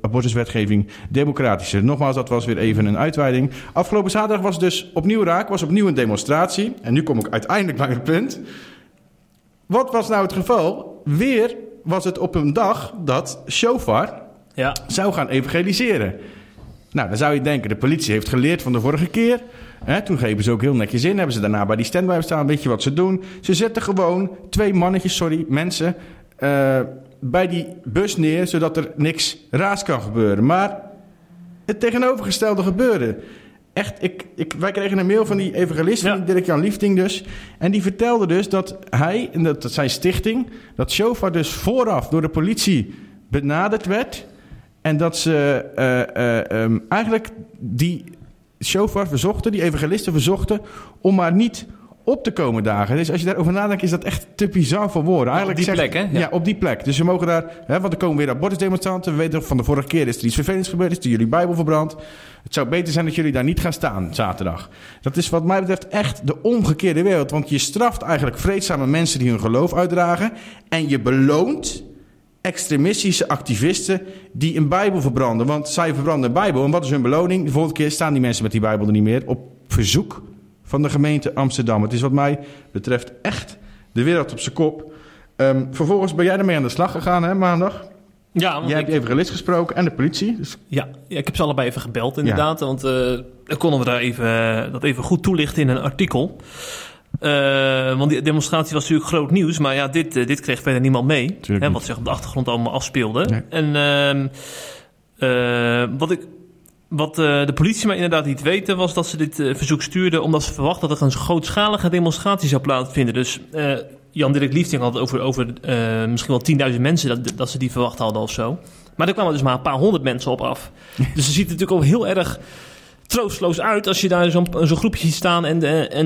abortuswetgeving democratischer. Nogmaals, dat was weer even een uitweiding. Afgelopen zaterdag was dus opnieuw raak, was opnieuw een demonstratie. En nu kom ik uiteindelijk bij het punt. Wat was nou het geval? Weer was het op een dag dat Shofar zou gaan evangeliseren. Nou, dan zou je denken, de politie heeft geleerd van de vorige keer. Toen geven ze ook heel netjes in. Hebben ze daarna bij die stand-by staan. Weet je wat ze doen? Ze zetten gewoon mensen... bij die bus neer, zodat er niks raars kan gebeuren. Maar het tegenovergestelde gebeurde. Echt, wij kregen een mail van die evangelist, van Dirk Jan Liefting dus. En die vertelde dus dat hij, en dat zijn stichting, dat Shofar dus vooraf door de politie benaderd werd. En dat ze eigenlijk die Shofar verzochten, die evangelisten verzochten, om maar niet op te komen dagen. Dus als je daarover nadenkt, is dat echt te bizar voor woorden. Eigenlijk op die plek, hè? Ja, op die plek. Dus we mogen daar, want er komen weer abortusdemonstranten. We weten van de vorige keer is er iets vervelends gebeurd, is er jullie bijbel verbrand. Het zou beter zijn dat jullie daar niet gaan staan zaterdag. Dat is wat mij betreft echt de omgekeerde wereld. Want je straft eigenlijk vreedzame mensen die hun geloof uitdragen en je beloont extremistische activisten die een bijbel verbranden. Want zij verbranden een bijbel en wat is hun beloning? De volgende keer staan die mensen met die bijbel er niet meer op verzoek van de gemeente Amsterdam. Het is wat mij betreft echt de wereld op zijn kop. Vervolgens ben jij ermee aan de slag gegaan, hè, maandag? Ja, want jij hebt even evangelist gesproken en de politie. Dus... Ja, ik heb ze allebei even gebeld inderdaad. Ja. Want dan konden we daar even goed toelichten in een artikel. Want die demonstratie was natuurlijk groot nieuws. Maar ja, dit kreeg verder niemand mee. Hè, wat zich op de achtergrond allemaal afspeelde. Nee. En Wat de politie maar inderdaad niet weten was dat ze dit verzoek stuurden omdat ze verwachten dat er een grootschalige demonstratie zou plaatsvinden. Dus Jan-Dirk Liefting had het over misschien wel 10.000 mensen dat ze die verwacht hadden of zo. Maar er kwamen dus maar een paar honderd mensen op af. Dus ze ziet natuurlijk al heel erg troostloos uit als je daar zo'n groepje ziet staan en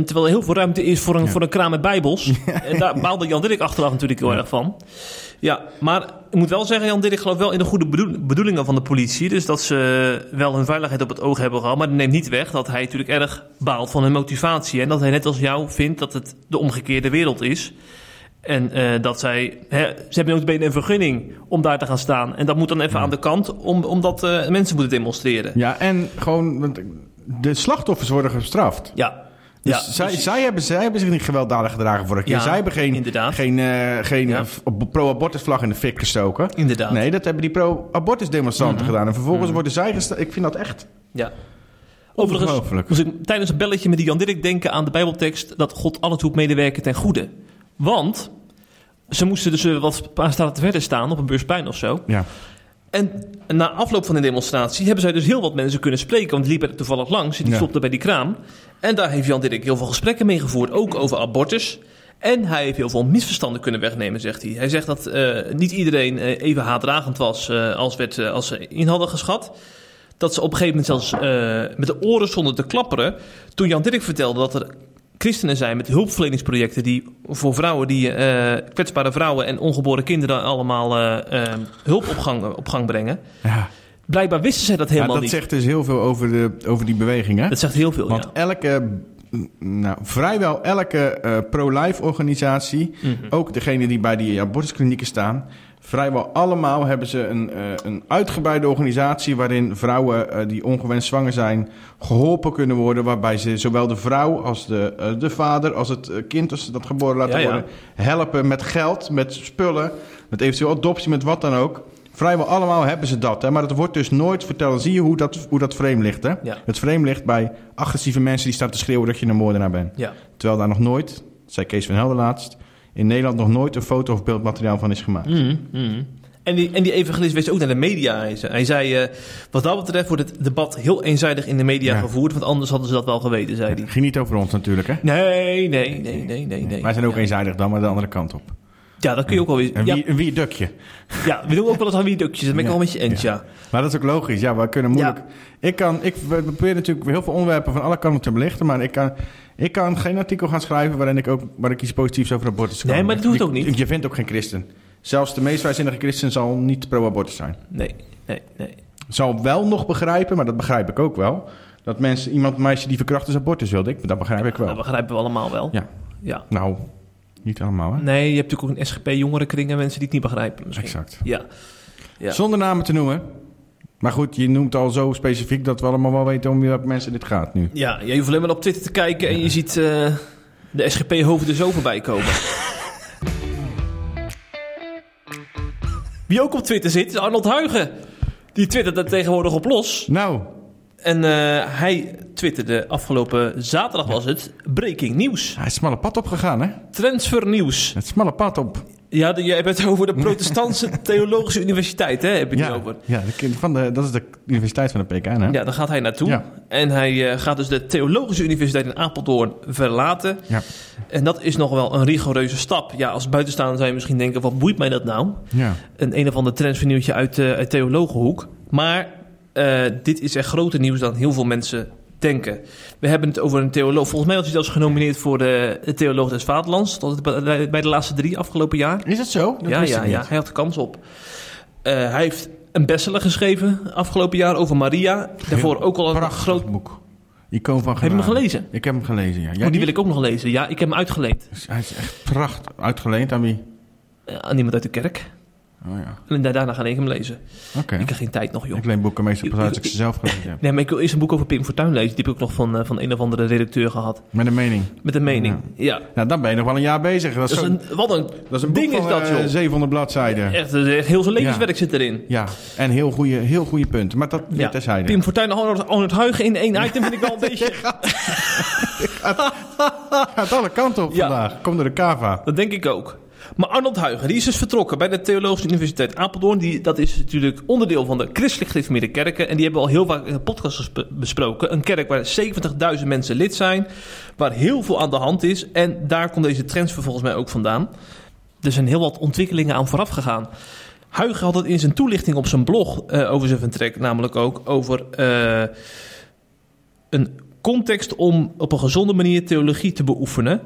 terwijl er heel veel ruimte is voor een kraam met bijbels. Ja. En daar baalde Jan-Dirk achteraf natuurlijk heel erg van. Ja, maar ik moet wel zeggen, Jan-Dirk gelooft wel in de goede bedoelingen van de politie. Dus dat ze wel hun veiligheid op het oog hebben gehad. Maar dat neemt niet weg dat hij natuurlijk erg baalt van hun motivatie. En dat hij net als jou vindt dat het de omgekeerde wereld is. En dat zij... ze hebben notabene een vergunning om daar te gaan staan. En dat moet dan even aan de kant, omdat mensen moeten demonstreren. Ja, en gewoon... De slachtoffers worden gestraft. Ja. Dus ja, zij hebben zich niet gewelddadig gedragen vorige keer. Zij hebben geen pro-abortusvlag in de fik gestoken. Inderdaad. Nee, dat hebben die pro-abortus demonstranten gedaan. En vervolgens worden zij gestraft. Ik vind dat echt... Ja. Overigens moest ik tijdens een belletje met die Jan-Dirk denken aan de Bijbeltekst... dat God allen doet medewerken ten goede... Want ze moesten dus wat paar straten verder staan op een beursplein of zo. Ja. En na afloop van de demonstratie hebben zij dus heel wat mensen kunnen spreken. Want die liepen er toevallig langs en die stopten bij die kraam. En daar heeft Jan-Dirk heel veel gesprekken mee gevoerd, ook over abortus. En hij heeft heel veel misverstanden kunnen wegnemen, zegt hij. Hij zegt dat niet iedereen even haatdragend was als ze in hadden geschat. Dat ze op een gegeven moment zelfs met de oren stonden te klapperen toen Jan-Dirk vertelde dat er... christenen zijn met hulpverleningsprojecten die voor vrouwen die kwetsbare vrouwen en ongeboren kinderen allemaal hulp op gang brengen. Ja. Blijkbaar wisten zij dat helemaal niet. Dat zegt dus heel veel over die beweging, hè? Dat zegt heel veel. Want vrijwel elke pro-life organisatie, ook degene die bij die abortusklinieken staan, vrijwel allemaal hebben ze een uitgebreide organisatie waarin vrouwen die ongewenst zwanger zijn geholpen kunnen worden. Waarbij ze zowel de vrouw als de vader als het kind, als ze dat geboren laten worden, helpen met geld, met spullen, met eventueel adoptie, met wat dan ook. Vrijwel allemaal hebben ze dat, hè? Maar dat wordt dus nooit verteld. Zie je hoe dat frame ligt, hè? Ja. Het frame ligt bij agressieve mensen die staan te schreeuwen dat je een moordenaar bent. Ja. Terwijl daar nog nooit, zei Kees van Helder laatst, in Nederland nog nooit een foto of beeldmateriaal van is gemaakt. En die evangelist wees ook naar de media. Hij zei, wat dat betreft wordt het debat heel eenzijdig in de media gevoerd, want anders hadden ze dat wel geweten, zei hij. Ging niet over ons natuurlijk, hè? Nee. Wij zijn ook eenzijdig dan, maar de andere kant op. Ja, dat kun je ook wel weer... Een Wierd Dukje. Ja, we doen ook wel eens aan Wierd Dukjes. Dat ben ik wel met je eens, ja. Maar dat is ook logisch. Ja, we kunnen moeilijk... Ja. We proberen natuurlijk heel veel onderwerpen van alle kanten te belichten, maar ik kan geen artikel gaan schrijven waar ik iets positiefs over abortus kan. Nee, maar dat doet het ook niet. Je vindt ook geen christen. Zelfs de meest vrijzinnige christen zal niet pro-abortus zijn. Nee. Zal wel nog begrijpen, maar dat begrijp ik ook wel, dat mensen, een meisje die verkracht is abortus wilde ik. Dat begrijp ik wel. Dat begrijpen we allemaal wel. Ja. Nou... Niet allemaal, hè? Nee, je hebt natuurlijk ook een SGP-jongerenkring en mensen die het niet begrijpen. Misschien. Exact. Ja. Zonder namen te noemen. Maar goed, je noemt al zo specifiek dat we allemaal wel weten om wie mensen dit gaat nu. Ja, je hoeft alleen maar op Twitter te kijken en je ziet de SGP-hoofden zo voorbij komen. Wie ook op Twitter zit is Arnold Huijgen. Die twittert er tegenwoordig op los. Nou. En hij twitterde afgelopen zaterdag was het breaking nieuws. Hij is smalle pad opgegaan, hè? Transfernieuws. Het smalle pad op. Ja, jij hebt het over de Protestantse Theologische Universiteit, hè? Heb je het over? Ja, dat is de universiteit van de PKN, hè? Ja, daar gaat hij naartoe. Ja. En hij gaat dus de Theologische Universiteit in Apeldoorn verlaten. Ja. En dat is nog wel een rigoureuze stap. Ja, als buitenstaander zou je misschien denken, wat boeit mij dat nou? Ja. Een of ander transfernieuwtje uit theologenhoek. Maar... dit is echt groter nieuws dan heel veel mensen denken. We hebben het over een theoloog. Volgens mij was hij zelfs genomineerd voor de Theoloog des Vaderlands. Tot bij de laatste 3 afgelopen jaar. Is dat zo? Dat ja. Hij had de kans op. Hij heeft een bestseller geschreven afgelopen jaar over Maria. Daarvoor ook al een groot boek. Icoon van genade. Heb je hem gelezen? Ik heb hem gelezen, ja. Die wil ik ook nog lezen. Ja, ik heb hem uitgeleend. Hij is echt prachtig. Uitgeleend aan wie? Aan iemand uit de kerk. Oh ja. En daarna ga ik hem lezen. Okay. Ik heb geen tijd nog, joh. Ik leen boeken meestal pas uit als ik ze zelf gelezen heb. Nee, maar ik wil eerst een boek over Pim Fortuyn lezen. Die heb ik ook nog van een of andere redacteur gehad. Met een mening, ja. Nou, dan ben je nog wel een jaar bezig. Dat is een boek van 700 bladzijden. Echt heel zijn levenswerk zit erin. Ja, en heel goede punten. Maar dat terzijde. Pim Fortuyn en Arnold Huijgen in 1 item vind ik wel een beetje... gaat alle kanten op vandaag. Komt door de kava. Dat denk ik ook. Maar Arnold Huijgen, die is dus vertrokken bij de Theologische Universiteit Apeldoorn. Dat is natuurlijk onderdeel van de Christelijke Gereformeerde Kerken. En die hebben we al heel vaak in de podcast besproken. Een kerk waar 70.000 mensen lid zijn. Waar heel veel aan de hand is. En daar komt deze transfer volgens mij ook vandaan. Er zijn heel wat ontwikkelingen aan vooraf gegaan. Huijgen had het in zijn toelichting op zijn blog over zijn vertrek. Namelijk ook over... een context om op een gezonde manier theologie te beoefenen.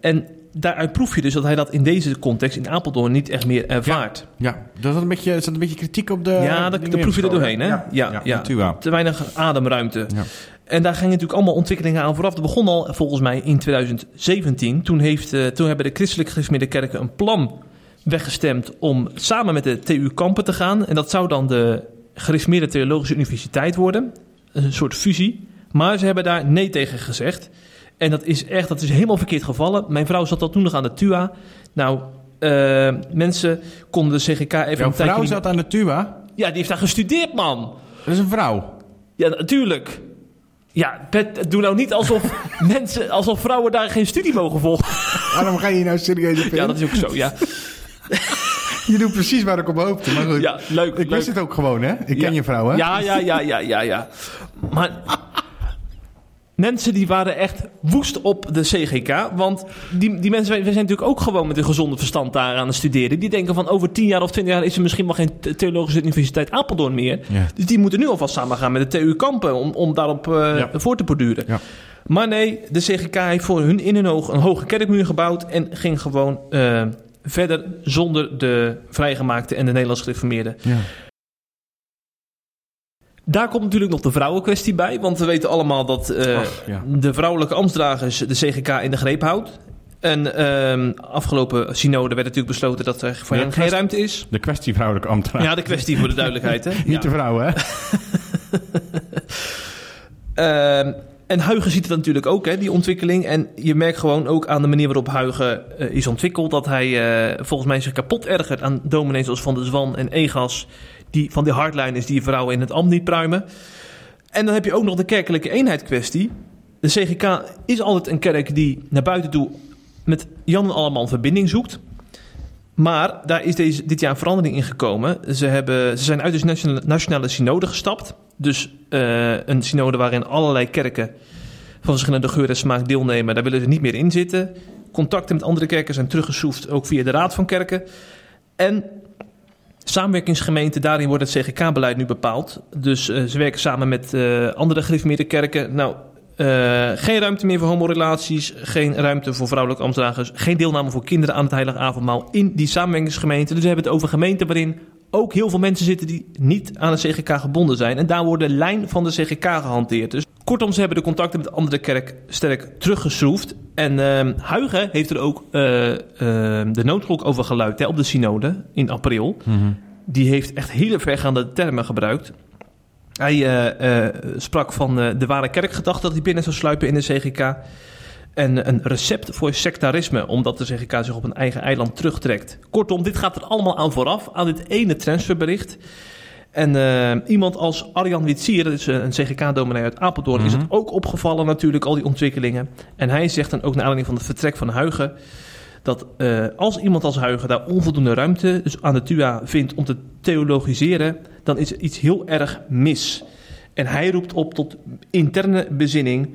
En daaruit proef je dus dat hij dat in deze context in Apeldoorn niet echt meer ervaart. Ja. Is dat een beetje kritiek op de... Ja, daar proef je er doorheen, hè? Ja. Te weinig ademruimte. Ja. En daar gingen natuurlijk allemaal ontwikkelingen aan vooraf. Dat begon al volgens mij in 2017. Toen hebben de Christelijke Gereformeerde Kerken een plan weggestemd om samen met de TU Kampen te gaan. En dat zou dan de Gereformeerde Theologische Universiteit worden. Een soort fusie. Maar ze hebben daar nee tegen gezegd. En dat is helemaal verkeerd gevallen. Mijn vrouw zat al toen nog aan de TUA. Nou, mensen konden de CGK even... Jouw vrouw zat aan de TUA? Ja, die heeft daar gestudeerd, man. Dat is een vrouw? Ja, natuurlijk. Ja, Pet, doe nou niet alsof alsof vrouwen daar geen studie mogen volgen. Waarom ga je nou serieus op in? Ja, dat is ook zo, ja. Je doet precies waar ik op hoopte. Maar goed, ja, leuk. Ik wist het ook gewoon, hè? Ik ken je vrouw, hè? Ja. Maar... mensen die waren echt woest op de CGK. Want die mensen, wij zijn natuurlijk ook gewoon met een gezonde verstand daar aan het studeren. Die denken van over 10 jaar of 20 jaar is er misschien wel geen Theologische Universiteit Apeldoorn meer. Ja. Dus die moeten nu alvast samen gaan met de TU Kampen om daarop voor te borduren. Ja. Maar nee, de CGK heeft voor hun in hun ogen een hoge kerkmuur gebouwd. En ging gewoon verder zonder de vrijgemaakte en de Nederlands gereformeerden. Ja. Daar komt natuurlijk nog de vrouwenkwestie bij. Want we weten allemaal dat de vrouwelijke ambtsdragers de CGK in de greep houdt. En afgelopen synode werd natuurlijk besloten dat er voor hen geen ruimte is. De kwestie vrouwelijke ambtsdragers. Ja, de kwestie voor de duidelijkheid. Hè? Niet de vrouwen, hè? En Huijgen ziet het natuurlijk ook, hè, die ontwikkeling. En je merkt gewoon ook aan de manier waarop Huijgen is ontwikkeld... dat hij volgens mij zich kapot ergert aan dominees als Van der Zwan en Egas... die van die hardliners die vrouwen in het ambt niet pruimen. En dan heb je ook nog de kerkelijke eenheid kwestie. De CGK is altijd een kerk die naar buiten toe met Jan en allemaal verbinding zoekt. Maar daar is dit jaar verandering in gekomen. Ze zijn uit de nationale synode gestapt. Dus een synode waarin allerlei kerken van verschillende geur en smaak deelnemen. Daar willen ze niet meer in zitten. Contacten met andere kerken zijn teruggesoefd, ook via de Raad van Kerken. En... samenwerkingsgemeenten, daarin wordt het CGK-beleid nu bepaald. Dus ze werken samen met andere gereformeerde kerken. Nou, geen ruimte meer voor homorelaties, geen ruimte voor vrouwelijke ambtsdragers... geen deelname voor kinderen aan het heilig avondmaal in die samenwerkingsgemeenten. Dus we hebben het over gemeenten waarin ook heel veel mensen zitten... die niet aan het CGK gebonden zijn. En daar wordt de lijn van de CGK gehanteerd. Dus kortom, ze hebben de contacten met de andere kerk sterk teruggeschroefd. En Huijgen heeft er ook de noodklok over geluid, hè, op de synode in april. Mm-hmm. Die heeft echt hele vergaande termen gebruikt. Hij sprak van de ware kerkgedachte dat hij binnen zou sluipen in de CGK. En een recept voor sectarisme, omdat de CGK zich op een eigen eiland terugtrekt. Kortom, dit gaat er allemaal aan vooraf, aan dit ene transferbericht... En iemand als Arjan Witsier, dat is een CGK-dominee uit Apeldoorn... Mm-hmm. Is het ook opgevallen natuurlijk, al die ontwikkelingen. En hij zegt dan ook naar aanleiding van het vertrek van Huijgen... dat als iemand als Huijgen daar onvoldoende ruimte dus aan de TUA vindt om te theologiseren... dan is er iets heel erg mis. En hij roept op tot interne bezinning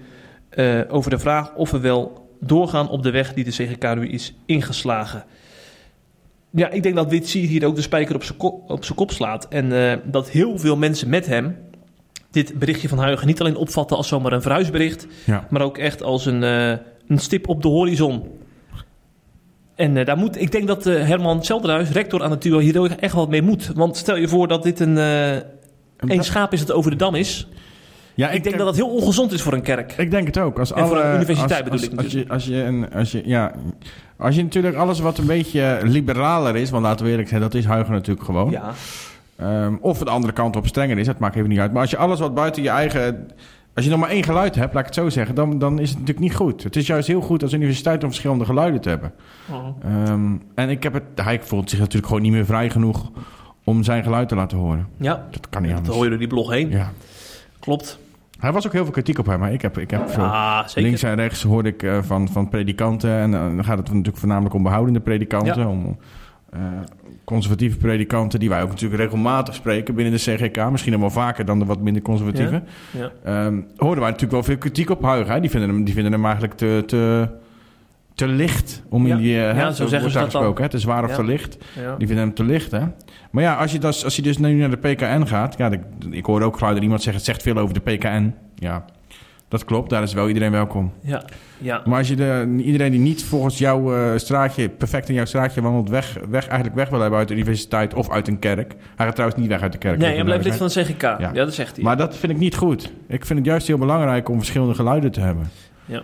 over de vraag... of we wel doorgaan op de weg die de CGK nu is ingeslagen... Ja, ik denk dat Witsier hier ook de spijker op zijn kop slaat. En dat heel veel mensen met hem dit berichtje van Huijgen niet alleen opvatten als zomaar een verhuisbericht, maar ook echt als een stip op de horizon. En ik denk dat Herman Zelderhuis, rector aan de TUA, hier ook echt wat mee moet. Want stel je voor dat dit één schaap is dat over de dam is. Ja, ik denk dat dat heel ongezond is voor een kerk. Ik denk het ook. Voor een universiteit Als je natuurlijk alles wat een beetje liberaler is... want laten we eerlijk zijn, dat is Huijgen natuurlijk gewoon. Ja. Of de andere kant op strenger is, dat maakt even niet uit. Maar als je alles wat buiten je eigen... als je nog maar één geluid hebt, laat ik het zo zeggen... dan is het natuurlijk niet goed. Het is juist heel goed als universiteit om verschillende geluiden te hebben. Oh. En hij voelt zich natuurlijk gewoon niet meer vrij genoeg... om zijn geluid te laten horen. Ja, dat kan niet anders. Dat hoor je door die blog heen. Ja. Klopt. Hij was ook heel veel kritiek op hem. Maar ik heb veel links en rechts hoorde ik van predikanten. En dan gaat het natuurlijk voornamelijk om behoudende predikanten. Ja. Om conservatieve predikanten, die wij ook natuurlijk regelmatig spreken binnen de CGK. Misschien nog wel vaker dan de wat minder conservatieve. Ja. Ja. Hoorden wij natuurlijk wel veel kritiek op Huijgen. Die vinden hem eigenlijk te licht. Om in die zo zeggen ze dat gesproken, hè? Te zwaar of te licht. Ja. Die vinden hem te licht, hè. Maar ja, als je dus nu naar de PKN gaat... Ja, ik hoorde ook geluiden iemand zeggen... het zegt veel over de PKN. Ja, dat klopt. Daar is wel iedereen welkom. Ja, ja. Maar als je iedereen die niet volgens jouw straatje, perfect in jouw straatje wandelt, weg wil hebben uit de universiteit of uit een kerk. Hij gaat trouwens niet weg uit de kerk. Nee, hij blijft lid van de CGK. Ja, dat zegt hij. Maar dat vind ik niet goed. Ik vind het juist heel belangrijk om verschillende geluiden te hebben. Ja.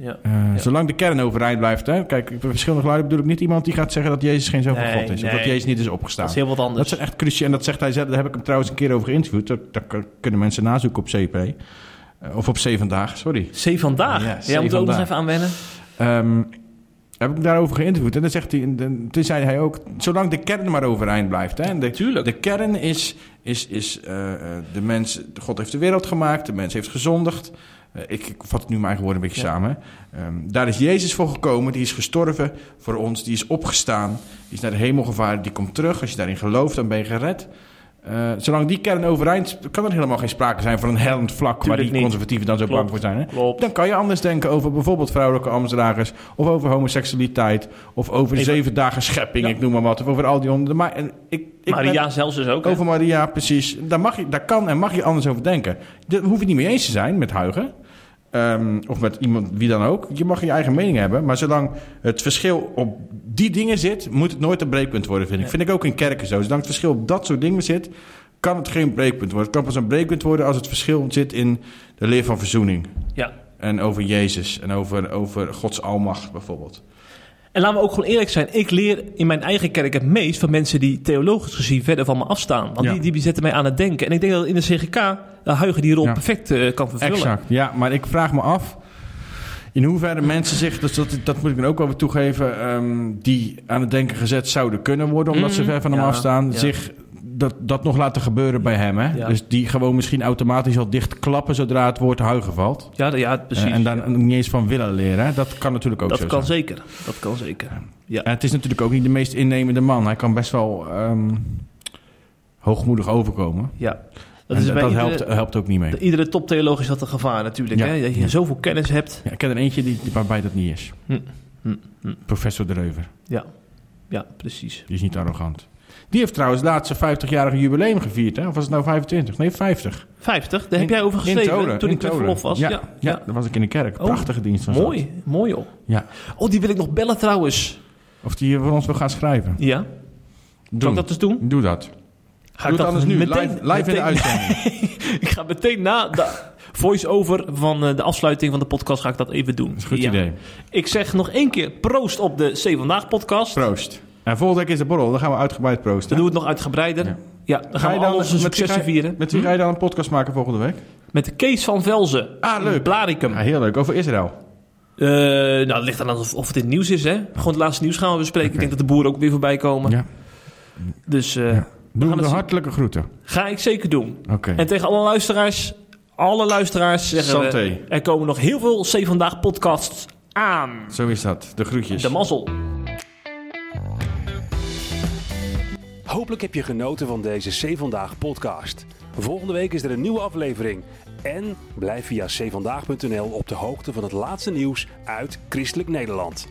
Ja, ja. Zolang de kern overeind blijft. Hè? Kijk, verschillende geluiden bedoel ik niet iemand die gaat zeggen dat Jezus geen zoon van God is. Of dat Jezus niet is opgestaan. Dat is heel wat anders. Dat is echt cruciaal. En dat zegt hij, daar heb ik hem trouwens een keer over geïnterviewd. Daar kunnen mensen nazoeken op CP. Of op C-Vandaag, sorry. C-Vandaag? Ja, C-Vandaag. Moet ook nog even aan wennen. Heb ik hem daarover geïnterviewd. En dan zegt hij, toen zei hij ook, zolang de kern maar overeind blijft. Hè? En de kern is de mens, God heeft de wereld gemaakt, de mens heeft gezondigd. Ik vat het nu mijn eigen woorden een beetje samen. Daar is Jezus voor gekomen. Die is gestorven voor ons. Die is opgestaan. Die is naar de hemel gevaren. Die komt terug. Als je daarin gelooft, dan ben je gered. Zolang die kern overeind... kan er helemaal geen sprake zijn van een hellend vlak... Tuurlijk waar die conservatieven dan zo bang voor zijn. Hè? Dan kan je anders denken over bijvoorbeeld vrouwelijke ambtsdragers... of over homoseksualiteit... of over de 7 dagen schepping, ik noem maar wat... of over al die onder... Maar, Maria zelfs dus ook. Over Maria, precies. Daar kan en mag je anders over denken. Daar hoef je niet mee eens te zijn met Huijgen... of met iemand, wie dan ook. Je mag je eigen mening hebben. Maar zolang het verschil op die dingen zit... moet het nooit een breekpunt worden, vind ik. Ja. Vind ik ook in kerken zo. Zolang het verschil op dat soort dingen zit... kan het geen breekpunt worden. Het kan pas een breekpunt worden als het verschil zit in de leer van verzoening. Ja. En over Jezus. En over Gods almacht, bijvoorbeeld. En laten we ook gewoon eerlijk zijn. Ik leer in mijn eigen kerk het meest van mensen die theologisch gezien verder van me afstaan. Want die zetten mij aan het denken. En ik denk dat in de CGK Huijgen die rol perfect kan vervullen. Exact, ja. Maar ik vraag me af in hoeverre mensen zich, dus dat moet ik dan ook wel weer toegeven, die aan het denken gezet zouden kunnen worden, omdat ze ver van hem afstaan, zich... Dat nog laten gebeuren bij hem. Hè? Ja. Dus die gewoon misschien automatisch al dichtklappen... zodra het woord Huijgen valt. Ja precies. En daar niet eens van willen leren. Hè? Dat kan natuurlijk ook zo zijn. Dat kan zeker. Ja. En het is natuurlijk ook niet de meest innemende man. Hij kan best wel hoogmoedig overkomen. Ja. Dat helpt ook niet mee. Iedere toptheoloog is dat een gevaar natuurlijk. Ja. Hè? Dat je zoveel kennis hebt. Ja, ik ken er eentje waarbij dat niet is. Professor De Reuver. Ja, precies. Die is niet arrogant. Die heeft trouwens het laatste 50-jarige jubileum gevierd. Hè? Of was het nou 25? Nee, 50. 50? Daar heb jij over geschreven toen ik met verlof was. Ja, daar was ik in de kerk. Prachtige dienst van mooi joh. Ja. Oh, die wil ik nog bellen trouwens. Of die hier voor ons wil gaan schrijven. Ja. Kan ik dat dus doen? Doe dat. Doe het anders nu. Live in de uitzending. Ik ga meteen na de voice-over van de afsluiting van de podcast ga ik dat even doen. Dat is een goed idee. Ik zeg nog één keer proost op de C-Vandaag podcast. Proost. En volgende week is de borrel, dan gaan we uitgebreid proosten. Dan doen we het nog uitgebreider. Ja, dan gaan we al onze successen vieren. Met wie ga je dan een podcast maken volgende week? Met Kees van Velzen. Ah, leuk. Blaricum. Ah, heel leuk. Over Israël. Dat ligt aan of het in het nieuws is, hè. Gewoon het laatste nieuws gaan we bespreken. Okay. Ik denk dat de boeren ook weer voorbij komen. Ja. Dus... Doe hem de hartelijke groeten. Ga ik zeker doen. Okay. En tegen alle luisteraars... zeggen Santé. We... Er komen nog heel veel C-Vandaag podcasts aan. Zo is dat. De groetjes. De mazzel. Hopelijk heb je genoten van deze C-Vandaag podcast. Volgende week is er een nieuwe aflevering. En blijf via cvandaag.nl op de hoogte van het laatste nieuws uit Christelijk Nederland.